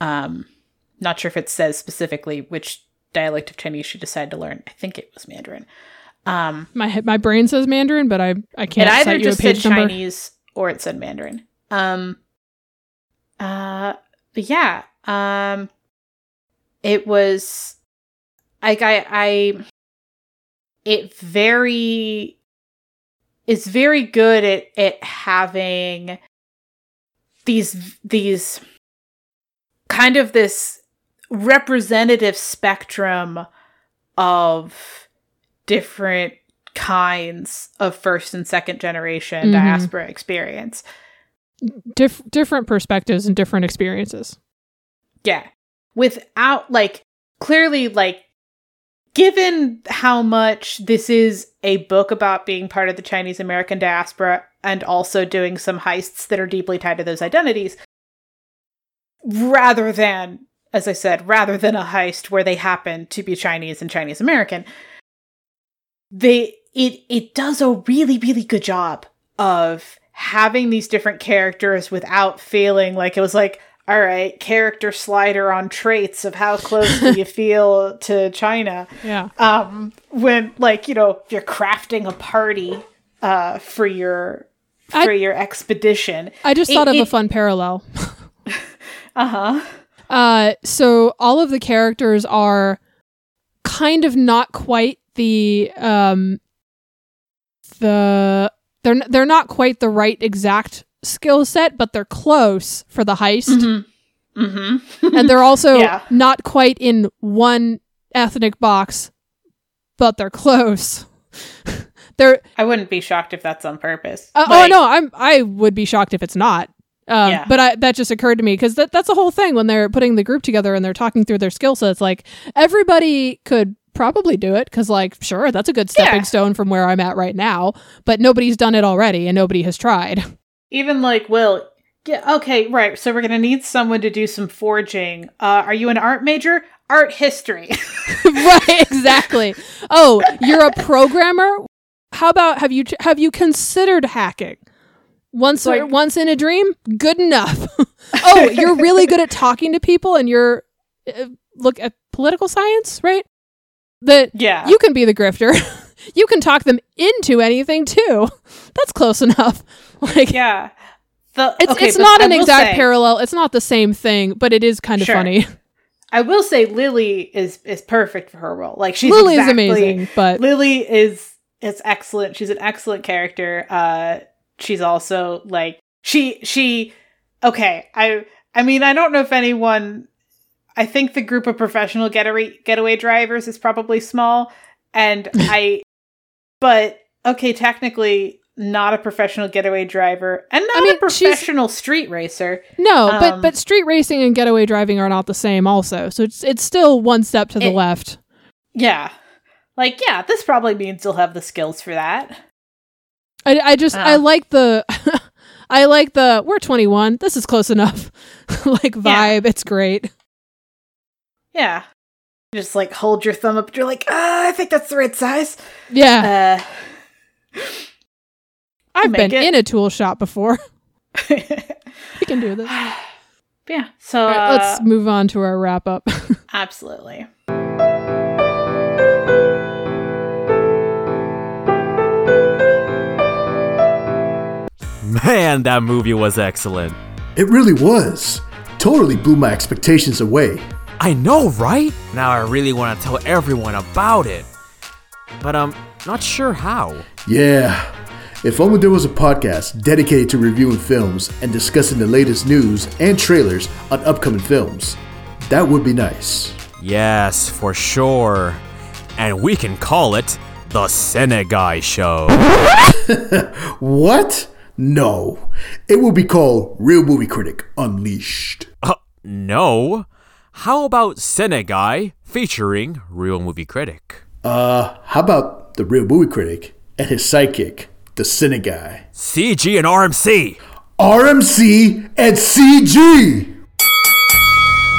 Not sure if it says specifically which dialect of Chinese she decided to learn. I think it was Mandarin. My brain says Mandarin, but I can't cite you a page number. Chinese. Or it said Mandarin. But yeah. It was like it's very good at having these kind of this representative spectrum of different kinds of first and second generation diaspora experience. Different perspectives and different experiences. Yeah. Without, like, clearly, like, given how much this is a book about being part of the Chinese American diaspora and also doing some heists that are deeply tied to those identities, rather than, as I said, rather than a heist where they happen to be Chinese and Chinese American, it does a really, really good job of having these different characters without feeling like it was like, all right, character slider on traits of how close do you feel to China. Yeah. When, like, you know, you're crafting a party for your expedition. I just thought of a fun parallel. So all of the characters are kind of not quite they're not quite the right exact skill set, but they're close for the heist. Mm-hmm. Mm-hmm. And they're also not quite in one ethnic box, but they're close. I wouldn't be shocked if that's on purpose. I would be shocked if it's not. But that just occurred to me because that's the whole thing when they're putting the group together and they're talking through their skill sets. Like, everybody could probably do it because, like, sure, that's a good stepping stone from where I'm at right now. But nobody's done it already, and nobody has tried. Even like Will, so we're gonna need someone to do some forging. Are you an art major? Art history. Right, exactly. Oh, you're a programmer. How about have you considered hacking? Once in a dream, good enough. Oh, you're really good at talking to people, and you're look at political science, right? You can be the grifter. You can talk them into anything too. That's close enough. Like, yeah, it's not an exact parallel. It's not the same thing, but it is kind of funny. I will say Lily is perfect for her role. Like, Lily is amazing, but Lily is excellent. She's an excellent character. She's also, like, I mean, I don't know if anyone, I think the group of professional getaway drivers is probably small, technically not a professional getaway driver, and a professional street racer. No, but street racing and getaway driving are not the same also, so it's still one step to the left. Yeah. Like, yeah, this probably means you'll have the skills for that. I like the we're 21, this is close enough like vibe. Yeah. It's great. Yeah. Just like hold your thumb up, you're like, I think that's the right size. Yeah. I've been in a tool shop before. We can do this. Yeah. So all right, let's move on to our wrap up. Absolutely. Man, that movie was excellent. It really was. Totally blew my expectations away. I know, right? Now I really want to tell everyone about it. But I'm not sure how. Yeah. If only there was a podcast dedicated to reviewing films and discussing the latest news and trailers on upcoming films. That would be nice. Yes, for sure. And we can call it The Senegai Show. What? No, it will be called Real Movie Critic Unleashed. No. How about Senegai featuring Real Movie Critic? How about the Real Movie Critic and his sidekick, the Senegai? CG and RMC. RMC and CG.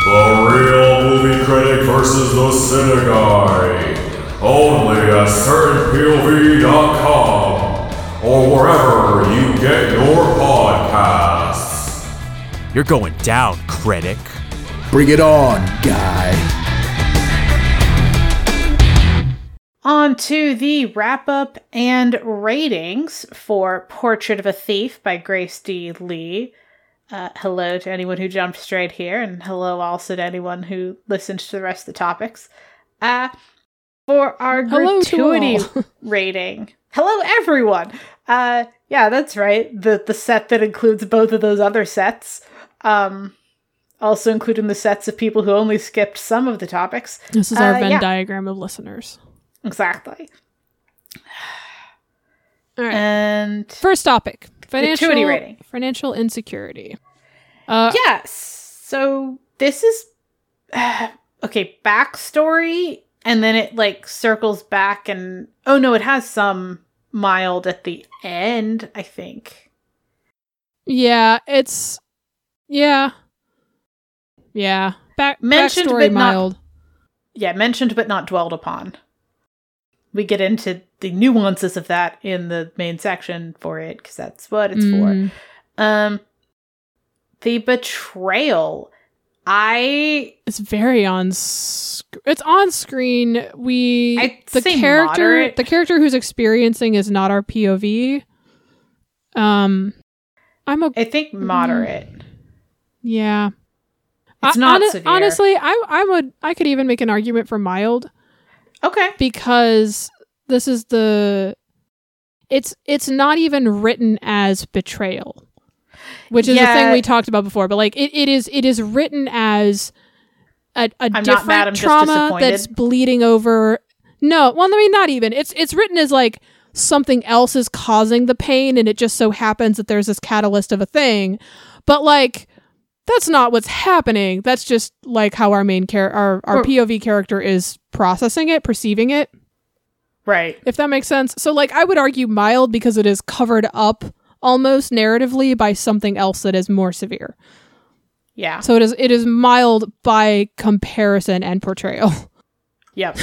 The Real Movie Critic versus the Senegai. Only at certainpov.com. Or wherever you get your podcasts. You're going down, critic. Bring it on, guy. On to the wrap-up and ratings for Portrait of a Thief by Grace D. Lee. Hello to anyone who jumped straight here, and hello also to anyone who listened to the rest of the topics. For our gratuity rating... Hello, everyone! Yeah, that's right. The set that includes both of those other sets. also including the sets of people who only skipped some of the topics. This is our Venn diagram of listeners. Exactly. All right. And first topic, financial insecurity. Yes. So this is, backstory. And then it circles back and, oh no, it has some mild at the end, I think. Yeah, it's, yeah. Yeah. Mentioned but mild. Mentioned but not dwelled upon. We get into the nuances of that in the main section for it, because that's what it's for. The betrayal. It's on screen. The character who's experiencing is not our POV. I think moderate. Yeah, it's not severe. Honestly, I could even make an argument for mild. Okay, because this is it's not even written as betrayal. Which is a thing we talked about before, but it is written as a different trauma that's bleeding over. No, well, I mean, not even. It's written as something else is causing the pain, and it just so happens that there's this catalyst of a thing. But that's not what's happening. That's just how our main our POV character is processing it, perceiving it. Right. If that makes sense. So I would argue mild because it is covered up almost narratively by something else that is more severe. Yeah. So it is mild by comparison and portrayal. Yep.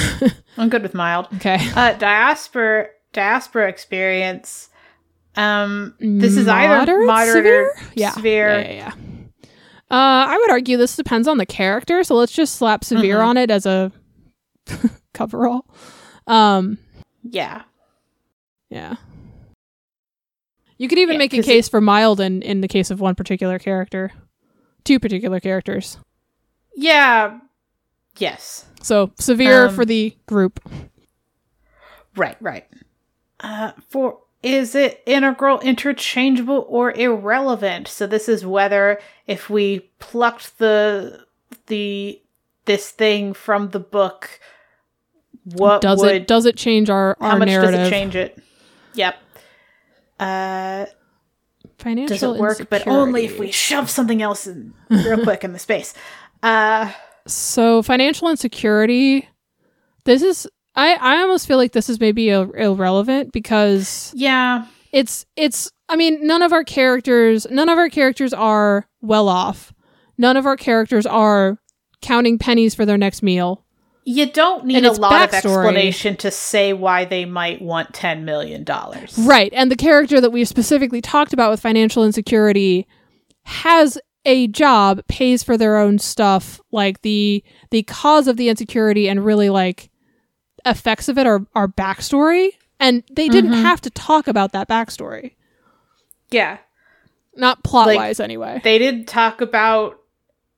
I'm good with mild. Okay. Diaspora experience. This is either moderate or severe. Yeah. I would argue this depends on the character, so let's just slap severe on it as a coverall. Yeah. Yeah. You could even make a case for mild in the case of two particular characters. Yeah. Yes. So severe for the group. Right. Is it integral, interchangeable, or irrelevant? So this is whether if we plucked this thing from the book, does it change our narrative? How much does it change it? Yep. Financial does it work insecurity. But only if we shove something else in real quick in the space. So financial insecurity, this is I almost feel like this is maybe irrelevant because it's none of our characters are well off. None of our characters are counting pennies for their next meal. You don't need a lot of explanation to say why they might want $10 million. Right. And the character that we've specifically talked about with financial insecurity has a job, pays for their own stuff. The cause of the insecurity and really effects of it are backstory. And they didn't have to talk about that backstory. Yeah. Not plot-wise, anyway. They didn't talk about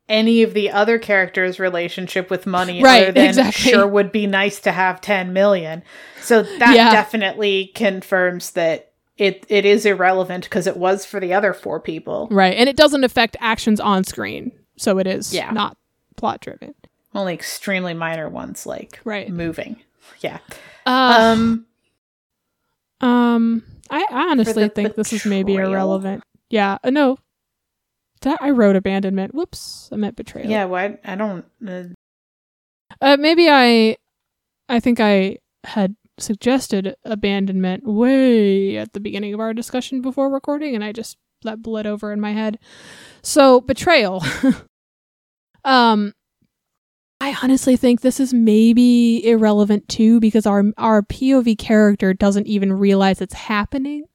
any of the other characters' relationship with money, right, other than sure would be nice to have 10 million. So that definitely confirms that it is irrelevant because it was for the other four people. Right. And it doesn't affect actions on screen. So it is not plot driven. Only extremely minor ones moving. Yeah. I honestly think this is maybe irrelevant. Yeah. No. I wrote abandonment. Whoops, I meant betrayal. Yeah, what? I don't... maybe I think I had suggested abandonment way at the beginning of our discussion before recording, and I just let bled over in my head. So, betrayal. I honestly think this is maybe irrelevant too, because our POV character doesn't even realize it's happening.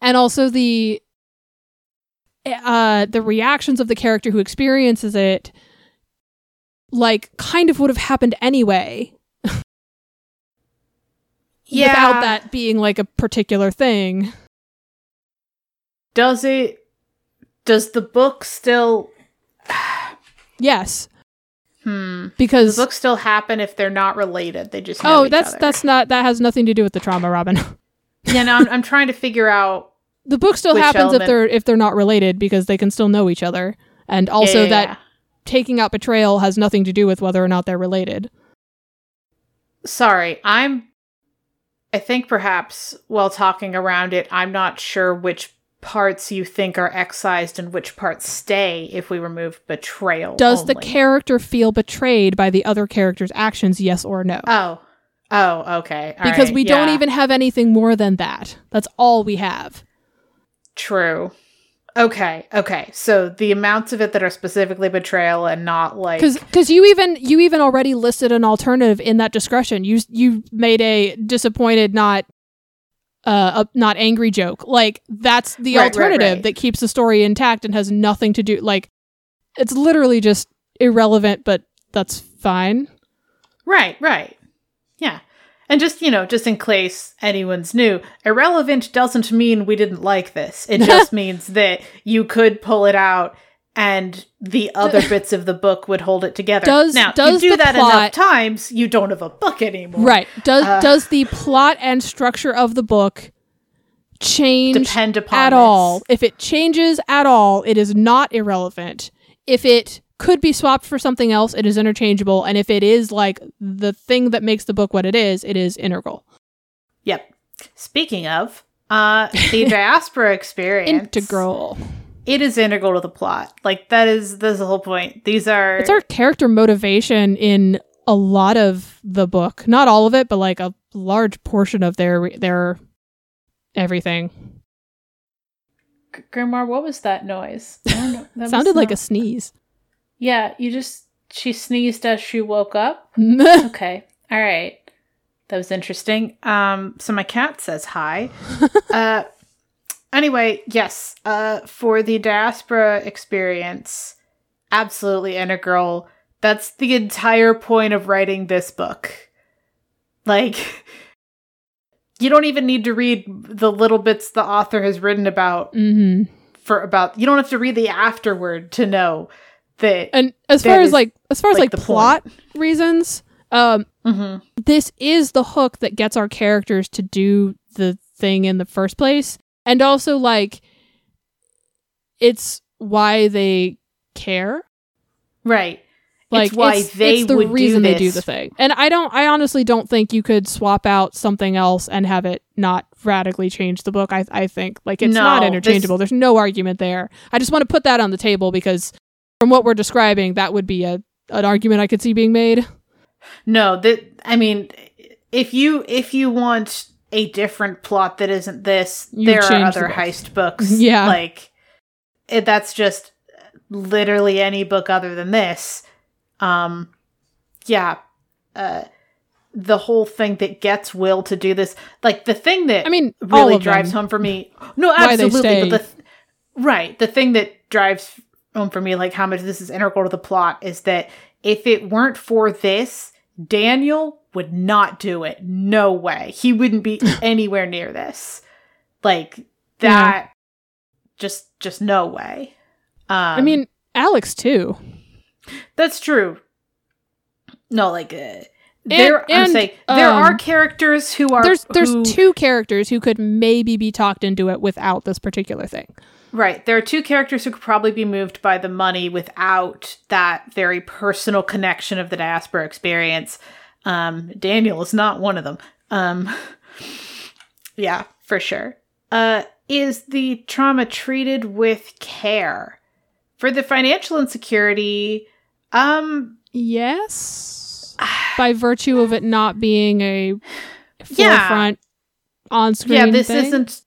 And also the reactions of the character who experiences it kind of would have happened anyway. Without that being a particular thing. Does the book still Yes. Because the books still happen if they're not related. They just know each other. That has nothing to do with the trauma, Robin. I'm trying to figure out the book still happens if they're not related because they can still know each other. And also that taking out betrayal has nothing to do with whether or not they're related. Sorry, I think perhaps while talking around it, I'm not sure which parts you think are excised and which parts stay if we remove betrayal. Does the character feel betrayed by the other character's actions, yes or no? Oh, okay. All because right, we don't even have anything more than that. That's all we have. True. Okay. So the amounts of it that are specifically betrayal and not like... Because you even already listed an alternative in that discretion. You made a disappointed, not angry joke. Like, that's the alternative that keeps the story intact and has nothing to do... Like, it's literally just irrelevant, but that's fine. Right. Yeah. And just in case anyone's new, irrelevant doesn't mean we didn't like this. It just means that you could pull it out and the other bits of the book would hold it together. Now, you do that enough times, you don't have a book anymore. Right. Does the plot and structure of the book change depend upon at all? If it changes at all, it is not irrelevant. If it could be swapped for something else, it is interchangeable, and if it is like the thing that makes the book what it is integral. Yep. Speaking of, the diaspora experience. Integral. It is integral to the plot. Like, that's the whole point. It's our character motivation in a lot of the book. Not all of it, but like a large portion of their everything. Grandma, what was that noise? I don't know. That sounded like a sneeze. Yeah, she sneezed as she woke up. Okay. All right. That was interesting. So my cat says hi. Anyway, yes. For the diaspora experience, absolutely integral. That's the entire point of writing this book. Like, you don't even need to read the little bits the author has written about. Mm-hmm. You don't have to read the afterword to know. As far as plot reasons, this is the hook that gets our characters to do the thing in the first place, and also like it's why they care, right? Like it's why it's the reason they do the thing. And I honestly don't think you could swap out something else and have it not radically change the book. I think like it's not interchangeable. There's no argument there. I just want to put that on the table because. From what we're describing, that would be an argument I could see being made. No, if you want a different plot that isn't this, there are other heist books. Yeah, like that's just literally any book other than this. The whole thing that gets Will to do this, like the thing that really drives home for me. No, absolutely, but the thing that drives. For me, like how much this is integral to the plot is that if it weren't for this, Daniel would not do it. No way. He wouldn't be anywhere near this. Like that, just no way. Alex too. That's true. No, like there are characters who are. There's two characters who could maybe be talked into it without this particular thing. Right. There are two characters who could probably be moved by the money without that very personal connection of the diaspora experience. Daniel is not one of them. Yeah, for sure. Is the trauma treated with care? For the financial insecurity, yes. By virtue of it not being a forefront on-screen thing. Yeah, this isn't...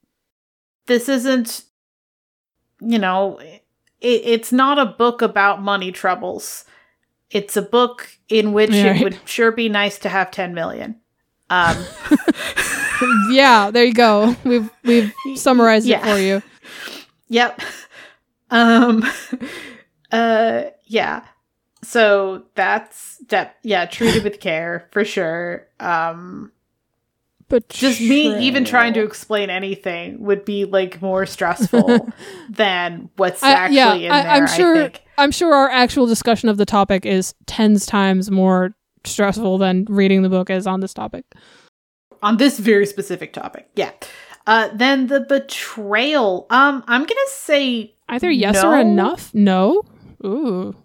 it's not a book about money troubles. It's a book in which it would sure be nice to have 10 million. Yeah, there you go. We've summarized it for you. Yep. Yeah. So that's treated with care for sure. But just me even trying to explain anything would be like more stressful than what's actually in there. I'm sure our actual discussion of the topic is 10 times more stressful than reading the book is on this topic. On this very specific topic, yeah. Then the betrayal. I'm gonna say either yes or enough. No. Ooh.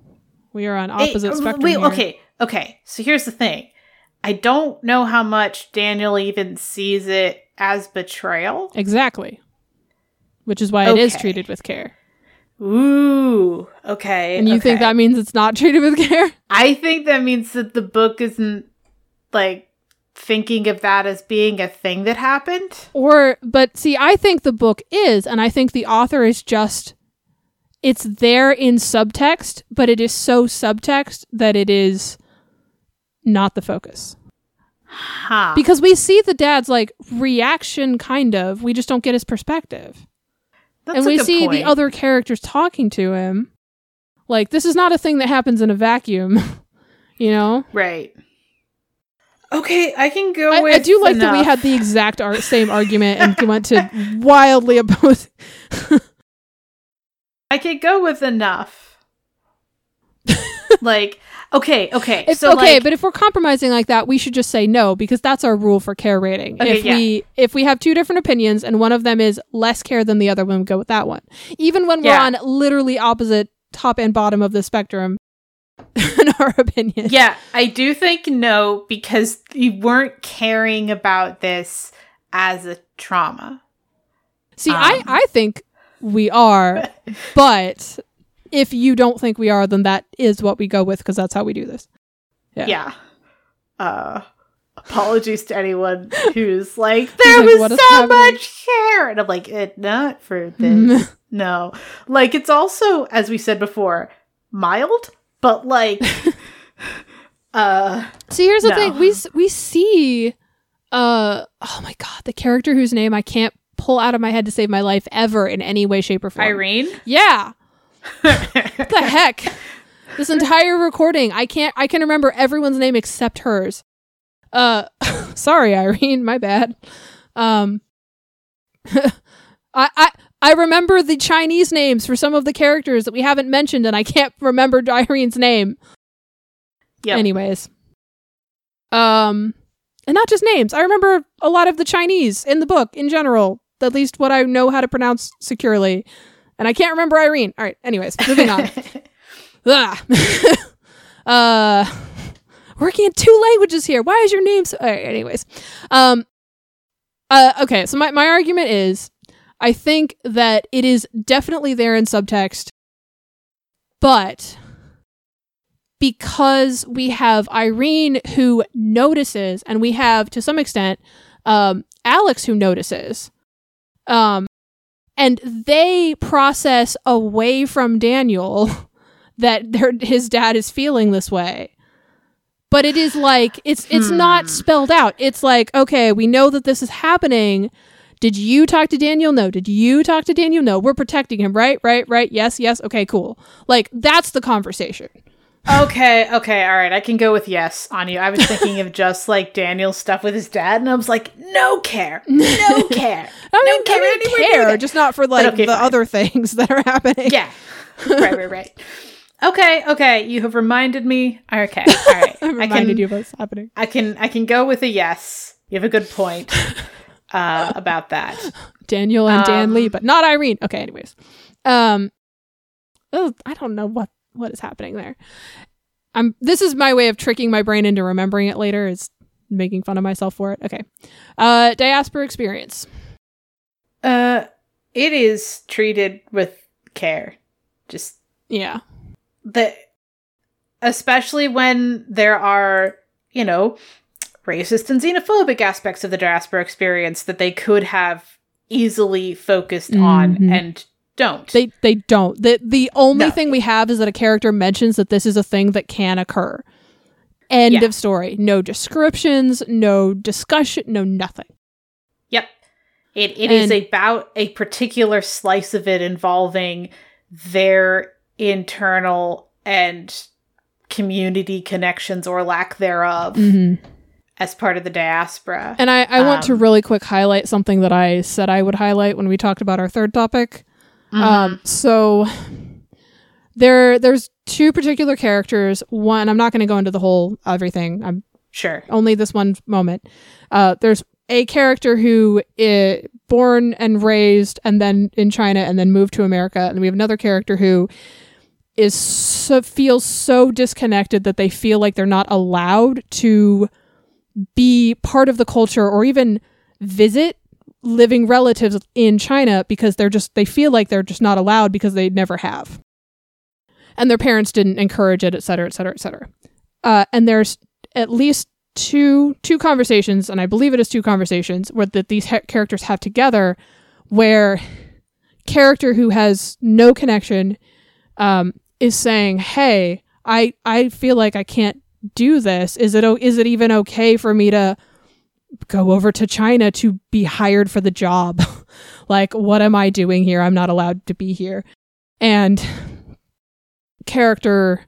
We are on opposite spectrum. Wait, here. Okay. So here's the thing. I don't know how much Daniel even sees it as betrayal. Exactly. Which is why it is treated with care. Ooh. Okay. And you think that means it's not treated with care? I think that means that the book isn't, like, thinking of that as being a thing that happened. But see, I think the book is, and I think the author is just... It's there in subtext, but it is so subtext that it is not the focus. Huh. Because we see the dad's, like, reaction, kind of. We just don't get his perspective. That's and we see point. The other characters talking to him. Like, this is not a thing that happens in a vacuum, you know? Right. Okay, I can go with I do like enough. That we had the exact same argument and we went to wildly opposed... I can go with enough. Like, okay. But if we're compromising like that, we should just say no, because that's our rule for care rating. Okay, if we have two different opinions and one of them is less care than the other one, we go with that one. Even when we're on literally opposite top and bottom of the spectrum in our opinion. Yeah, I do think no, because you weren't caring about this as a trauma. See, I think... We are, but if you don't think we are, then that is what we go with, because that's how we do this. Yeah. Apologies to anyone who's like, was so much care. And I'm like, not for this. No. Like, it's also, as we said before, mild, but like... See, here's the thing. We see... oh my God, the character whose name I can't pull out of my head to save my life ever in any way, shape, or form. Irene? Yeah. What the heck? This entire recording, I can remember everyone's name except hers. Sorry, Irene, my bad. I remember the Chinese names for some of the characters that we haven't mentioned, and I can't remember Irene's name. Yeah. Anyways. And not just names. I remember a lot of the Chinese in the book in general. At least what I know how to pronounce securely. And I can't remember Irene. All right. Anyways, moving on. Working in two languages here. Why is your name so... All right, anyways. Okay, so my argument is, I think that it is definitely there in subtext. But... because we have Irene who notices, and we have, to some extent, Alex who notices. And they process away from Daniel that his dad is feeling this way. But it is like, it's not spelled out. It's like, okay, we know that this is happening. Did you talk to Daniel? No. Did you talk to Daniel? No. We're protecting him, right? Yes. Okay, cool. Like, that's the conversation. Okay, all right. I can go with yes on you. I was thinking of just like Daniel's stuff with his dad, and I was like, no care. I mean, care, just not for like the other things that are happening. Yeah, right. Okay. You have reminded me. Okay, all right. I reminded you of what's happening. I can go with a yes. You have a good point about that. Daniel and Dan Lee, but not Irene. Okay, anyways. I don't know what is happening there. This is my way of tricking my brain into remembering it later, is making fun of myself for it. Okay. Diaspora experience. It is treated with care. Just... yeah. Especially when there are, you know, racist and xenophobic aspects of the diaspora experience that they could have easily focused on and... don't. They don't. The only thing we have is that a character mentions that this is a thing that can occur. End of story. No descriptions, no discussion, no nothing. Yep. It is about a particular slice of it involving their internal and community connections or lack thereof as part of the diaspora. And I want to really quick highlight something that I said I would highlight when we talked about our third topic. So there's two particular characters. One, I'm not going to go into the whole everything. I'm sure only this one moment. There's a character who is born and raised and then in China and then moved to America. And we have another character who is feels so disconnected that they feel like they're not allowed to be part of the culture or even visit living relatives in China because they feel like they're just not allowed because they never have. And their parents didn't encourage it, et cetera, et cetera, et cetera. And there's at least two conversations, and I believe it is two conversations, that these characters have together, where character who has no connection is saying, hey, I feel like I can't do this. Is it even okay for me to go over to China to be hired for the job? Like, what am I doing here? I'm not allowed to be here. And character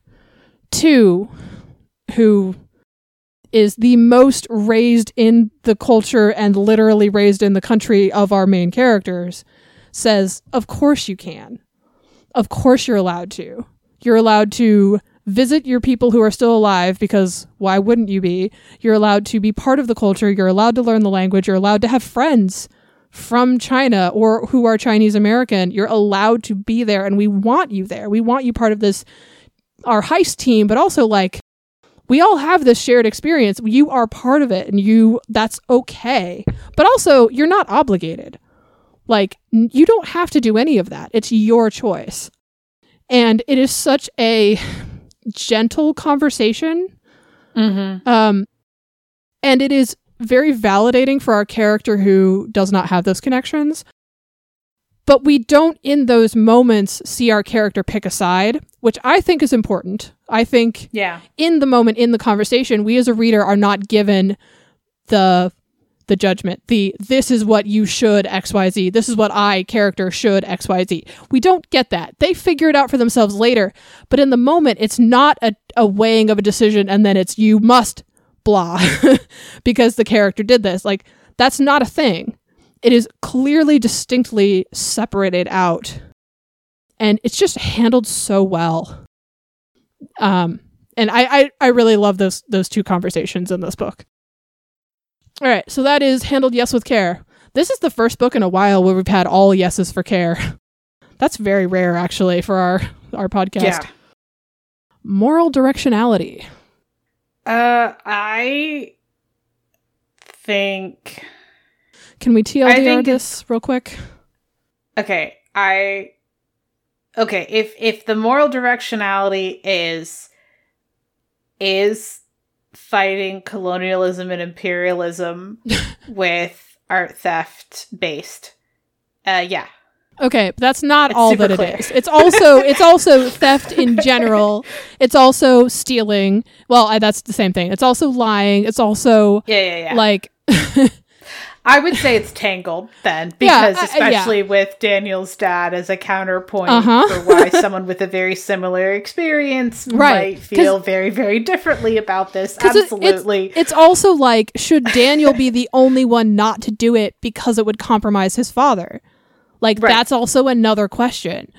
two, who is the most raised in the culture and literally raised in the country of our main characters, says, of course you can. Of course you're allowed to. You're allowed to visit your people who are still alive, because why wouldn't you be? You're allowed to be part of the culture. You're allowed to learn the language. You're allowed to have friends from China or who are Chinese American. You're allowed to be there, and we want you there. We want you part of this, our heist team, but also, like, we all have this shared experience. You are part of it, and that's okay. But also, you're not obligated. Like, you don't have to do any of that. It's your choice. And it is such a gentle conversation. Mm-hmm. And it is very validating for our character who does not have those connections. But we don't, in those moments, see our character pick a side, which I think is important. I think in the moment, in the conversation, we as a reader are not given the judgment. This is what you should XYZ. This is what I, character, should XYZ. We don't get that. They figure it out for themselves later. But in the moment, it's not a weighing of a decision and then it's you must blah because the character did this. Like, that's not a thing. It is clearly, distinctly separated out. And it's just handled so well. And I really love those two conversations in this book. All right, so that is Handled Yes with Care. This is the first book in a while where we've had all yeses for care. That's very rare, actually, for our podcast. Yeah. Moral directionality. I think... Can we TLDR this real quick? Okay, if the moral directionality is fighting colonialism and imperialism with art theft based. Yeah. Okay, but that's not all that it is. It's also theft in general. It's also stealing. Well, that's the same thing. It's also lying. It's also like I would say it's tangled then, because especially with Daniel's dad as a counterpoint for why someone with a very similar experience might feel very, very differently about this. Absolutely. It's also like, should Daniel be the only one not to do it because it would compromise his father? Like, that's also another question.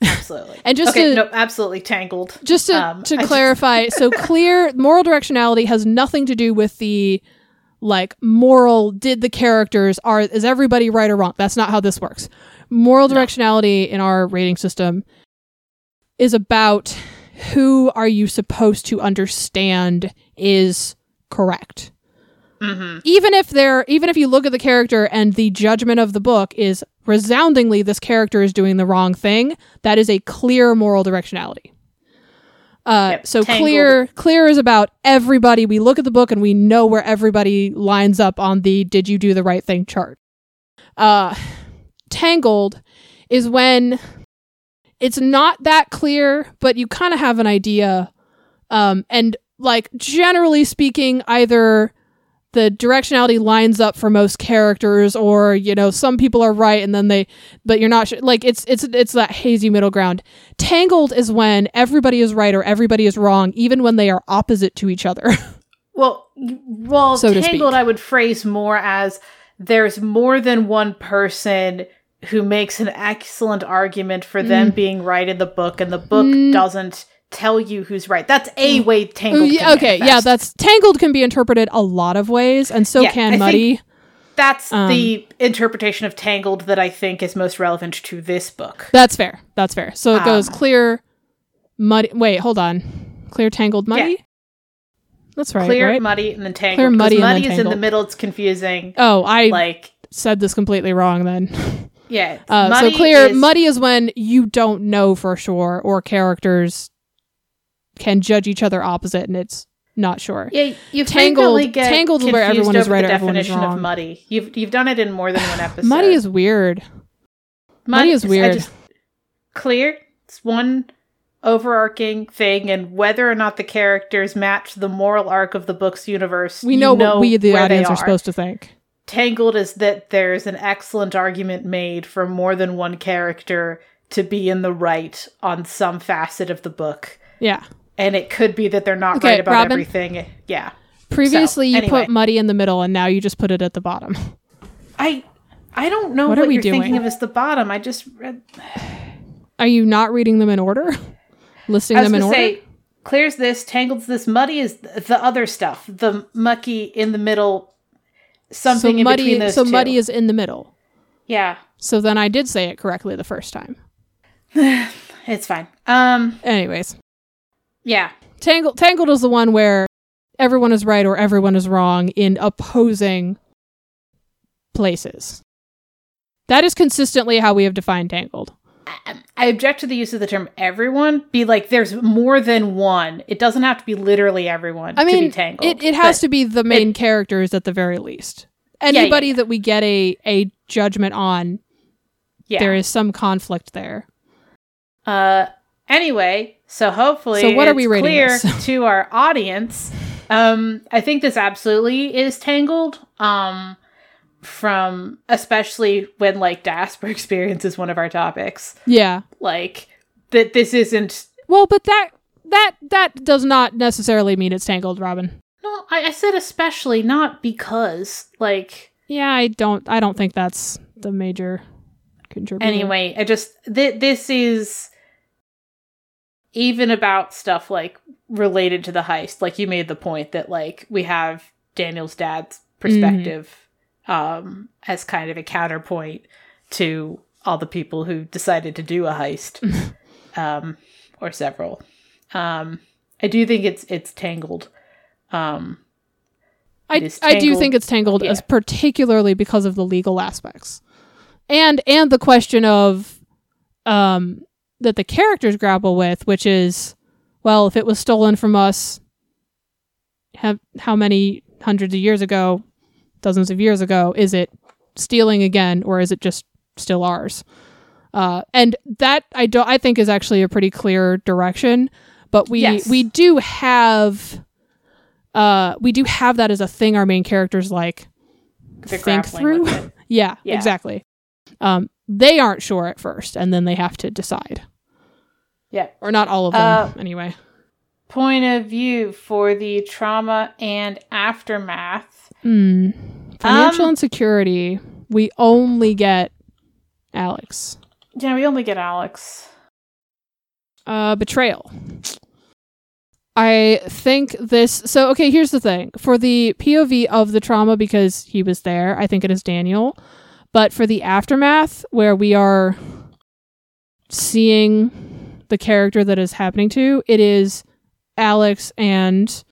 Absolutely. And just absolutely tangled. Just to clarify, so clear moral directionality has nothing to do with the... like moral, did the characters is everybody right or wrong? That's not how this works. Moral directionality in our rating system is about who are you supposed to understand is correct. Mm-hmm. Even if you look at the character and the judgment of the book is resoundingly this character is doing the wrong thing, that is a clear moral directionality. So tangled. Clear is about everybody. We look at the book and we know where everybody lines up on the did you do the right thing chart. Tangled is when it's not that clear, but you kind of have an idea. And like generally speaking, either the directionality lines up for most characters or, you know, some people are right and then but you're not sure. Like it's that hazy middle ground. Tangled is when everybody is right or everybody is wrong, even when they are opposite to each other. Well, so Tangled I would phrase more as there's more than one person who makes an excellent argument for them being right in the book, and the book doesn't tell you who's right. That's a way Tangled can manifest. That's Tangled can be interpreted a lot of ways, and so can Muddy. That's the interpretation of Tangled that I think is most relevant to this book. That's fair. So it goes clear, muddy. Wait, hold on. Clear, tangled, muddy? Yeah. That's right. Clear, right? Muddy, and then tangled. Clear, muddy, and then tangled. Muddy is in the middle. It's confusing. Oh, I said this completely wrong then. Yeah. So muddy is when you don't know for sure, or characters can judge each other opposite, and it's not sure. Yeah, you tangled. Tangled is where everyone is right, or everyone is wrong. Definition of muddy. You've done it in more than one episode. Muddy is weird. Muddy is weird. Clear. It's one overarching thing, and whether or not the characters match the moral arc of the book's universe, we know what we, the audience, are supposed to think. Tangled is that there's an excellent argument made for more than one character to be in the right on some facet of the book. Yeah. And it could be that they're not right about everything. Yeah. Previously, you put muddy in the middle, and now you just put it at the bottom. I don't know what you're thinking of as the bottom. I just read... Are you not reading them in order? Listing them in order? I was going to say, clear's this, tangled's this, muddy is the other stuff. The mucky in the middle, something in between those two. So muddy is in the middle. Yeah. So then I did say it correctly the first time. It's fine. Anyways. Yeah. Tangled is the one where everyone is right or everyone is wrong in opposing places. That is consistently how we have defined Tangled. I object to the use of the term everyone. Be like, there's more than one. It doesn't have to be literally everyone to be Tangled. It has to be the main characters at the very least. Anybody that we get a judgment on, there is some conflict there. Anyway, so hopefully it's clear to our audience. I think this absolutely is Tangled. From especially when diaspora experience is one of our topics. Yeah. That this isn't... Well, but that does not necessarily mean it's Tangled, Robin. No, I said especially, not because, Yeah, I don't think that's the major contributor. Anyway, I just... This is even about stuff, related to the heist. You made the point that, we have Daniel's dad's perspective... Mm-hmm. As kind of a counterpoint to all the people who decided to do a heist, or several. I do think it's Tangled. I do think it's Tangled, as particularly because of the legal aspects, and the question of that the characters grapple with, which is, well, if it was stolen from us, how many hundreds of years ago? Dozens of years ago, is it stealing again, or is it just still ours? And that I think is actually a pretty clear direction, but we do have that as a thing our main characters think through. Yeah, exactly. They aren't sure at first, and then they have to decide. Yeah, or not all of them anyway. Point of view for the trauma and aftermath. Financial insecurity. We only get Alex. Yeah, we only get Alex. Betrayal. I think this... So, okay, here's the thing. For the POV of the trauma, because he was there, I think it is Daniel. But for the aftermath, where we are seeing the character that is happening to, it is Alex and...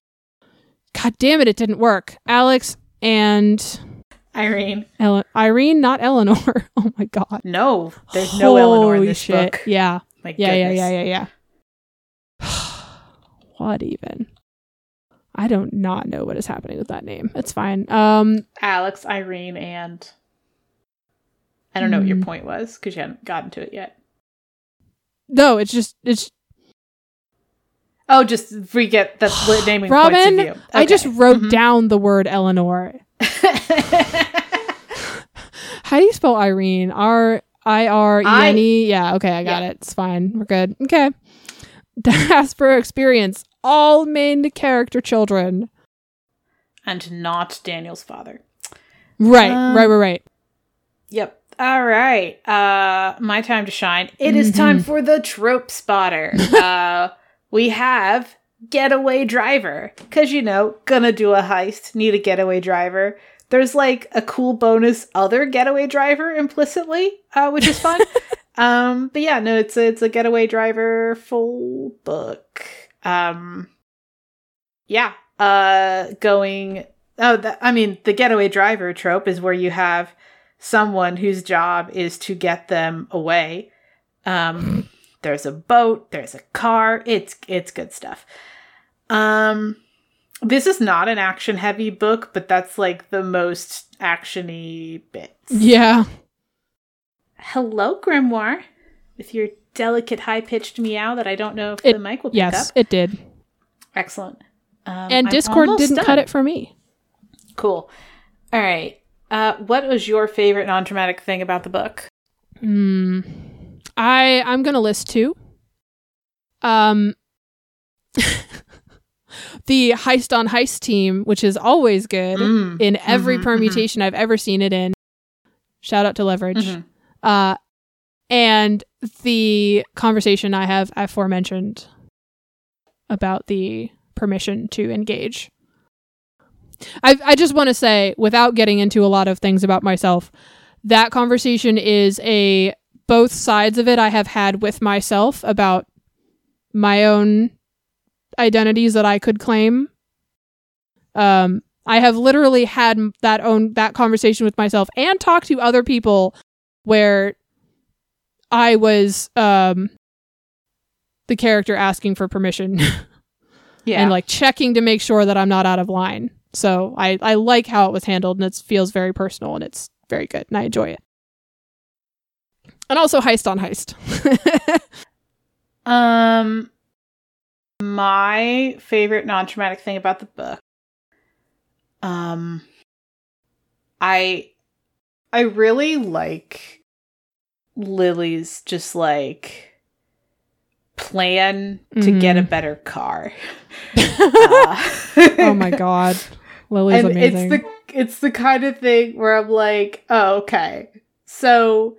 God damn it didn't work. Alex and... Irene. Irene, not Eleanor. Oh my god. No. There's no Eleanor in this book. Yeah. My goodness. Yeah. What even? I do not know what is happening with that name. It's fine. Alex, Irene, and... I don't know what your point was, because you hadn't gotten to it yet. No, it's... Oh, just forget that's naming Robin, points of view. Okay. I just wrote down the word Eleanor. How do you spell Irene? Rirene? Yeah, okay, I got it. It's fine. We're good. Okay. Diaspora experience. All main character children. And not Daniel's father. Right, right. Yep. All right. My time to shine. It is time for the trope spotter. We have getaway driver, because, gonna do a heist, need a getaway driver. There's a cool bonus other getaway driver implicitly, which is fun. But yeah, no, it's a Getaway Driver full book. The Getaway Driver trope is where you have someone whose job is to get them away. There's a boat, there's a car, it's good stuff. This is not an action heavy book, but that's like the most actiony bits. Yeah. Hello, Grimoire, with your delicate high-pitched meow that I don't know if the mic will pick up. Yes, it did. Excellent. And Discord didn't cut it for me. Cool. All right. What was your favorite non-traumatic thing about the book? I'm going to list two. The Heist on Heist team, which is always good in every permutation I've ever seen it in. Shout out to Leverage. And the conversation I have aforementioned about the permission to engage. I just want to say, without getting into a lot of things about myself, that conversation is both sides of it I have had with myself about my own identities that I could claim. I have literally had that conversation with myself and talked to other people where I was the character asking for permission. Yeah. And like checking to make sure that I'm not out of line. So I like how it was handled, and it feels very personal, and it's very good, and I enjoy it. And also Heist on Heist. My favorite non-traumatic thing about the book. I really like Lily's just like plan to get a better car. Oh my God. Lily's amazing. It's the kind of thing where I'm like, oh, okay. So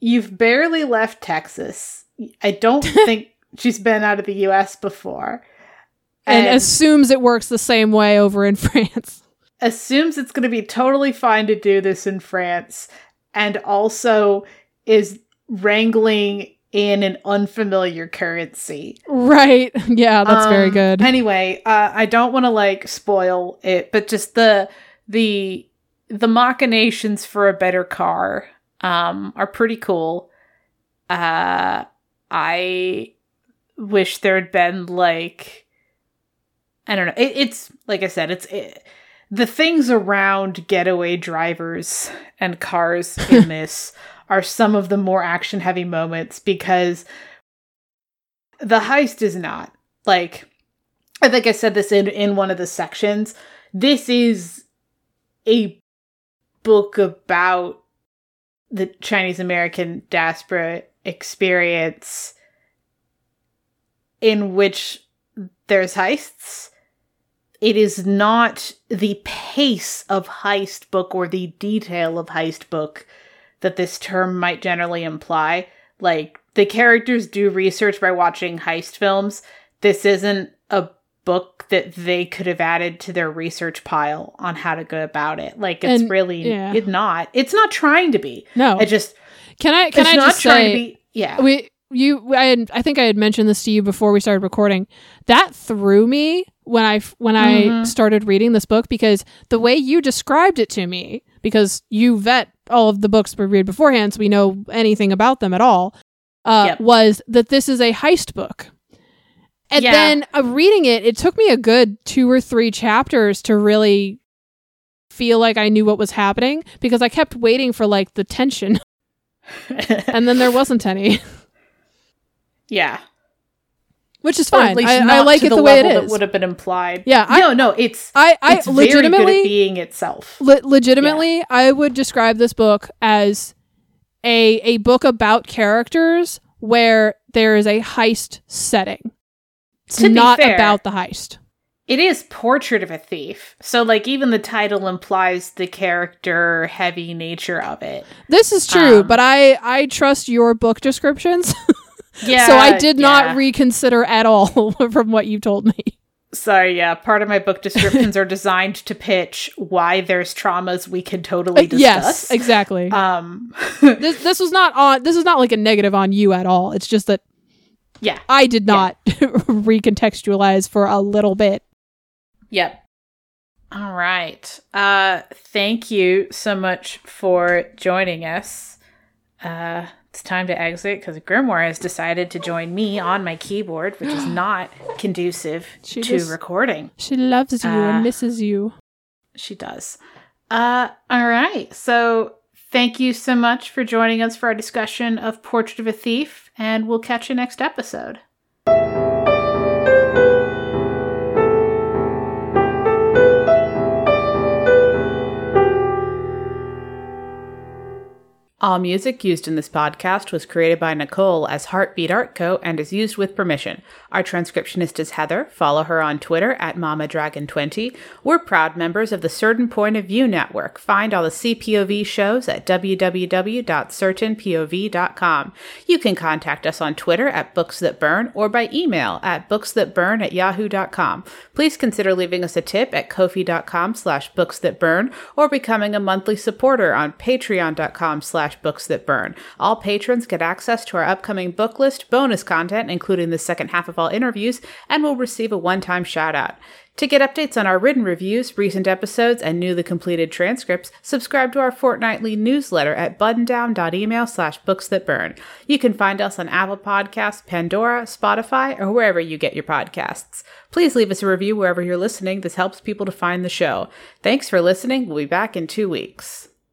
you've barely left Texas. I don't think she's been out of the U.S. before. And assumes it works the same way over in France. Assumes it's going to be totally fine to do this in France. And also is wrangling in an unfamiliar currency. Right. Yeah, that's very good. Anyway, I don't want to like spoil it, but just the machinations for a better car are pretty cool. I wish there had been like, I don't know. It's like I said, the things around getaway drivers and cars in this are some of the more action heavy moments, because the heist is not like, I think I said this in one of the sections. This is a book about the Chinese American diaspora experience in which there's heists. It is not the pace of heist book or the detail of heist book that this term might generally imply. Like, the characters do research by watching heist films. This isn't a book that they could have added to their research pile on how to go about it. Like, it's it's not trying to be. No. It just... Can I just say... I think I had mentioned this to you before we started recording. That threw me when I started reading this book, because the way you described it to me, because you vet all of the books we read beforehand, so we know anything about them at all, was that this is a heist book. And then reading it, it took me a good 2 or 3 chapters to really feel like I knew what was happening, because I kept waiting for like the tension. And then there wasn't any. Yeah. Which is fine. I like it the way it is. That would have been implied. Yeah. It's legitimately very good at being itself. Legitimately, yeah. I would describe this book as a book about characters where there is a heist setting. It's not about the heist. It is Portrait of a Thief. So, like, even the title implies the character-heavy nature of it. This is true, but I trust your book descriptions. Yeah. So I did not reconsider at all from what you told me. So yeah, part of my book descriptions are designed to pitch why there's traumas we can totally discuss. Yes, exactly. This was not on. This is not like a negative on you at all. It's just that, yeah, I did not recontextualize for a little bit. Yep. All right. Thank you so much for joining us. It's time to exit because Grimoire has decided to join me on my keyboard, which is not conducive to recording. She loves you and misses you. She does. All right. So thank you so much for joining us for our discussion of Portrait of a Thief, and we'll catch you next episode. All music used in this podcast was created by Nicole as Heartbeat Art Co. and is used with permission. Our transcriptionist is Heather. Follow her on Twitter at MamaDragon20. We're proud members of the Certain Point of View Network. Find all the CPOV shows at www.certainpov.com. You can contact us on Twitter at Books That Burn or by email at booksthatburn@yahoo.com. Please consider leaving us a tip at ko-fi.com/booksthatburn or becoming a monthly supporter on patreon.com/Books That Burn. All patrons get access to our upcoming book list, bonus content, including the second half of all interviews, and will receive a one-time shout-out. To get updates on our written reviews, recent episodes, and newly completed transcripts, subscribe to our fortnightly newsletter at buttondown.email/booksthatburn. You can find us on Apple Podcasts, Pandora, Spotify, or wherever you get your podcasts. Please leave us a review wherever you're listening. This helps people to find the show. Thanks for listening. We'll be back in 2 weeks.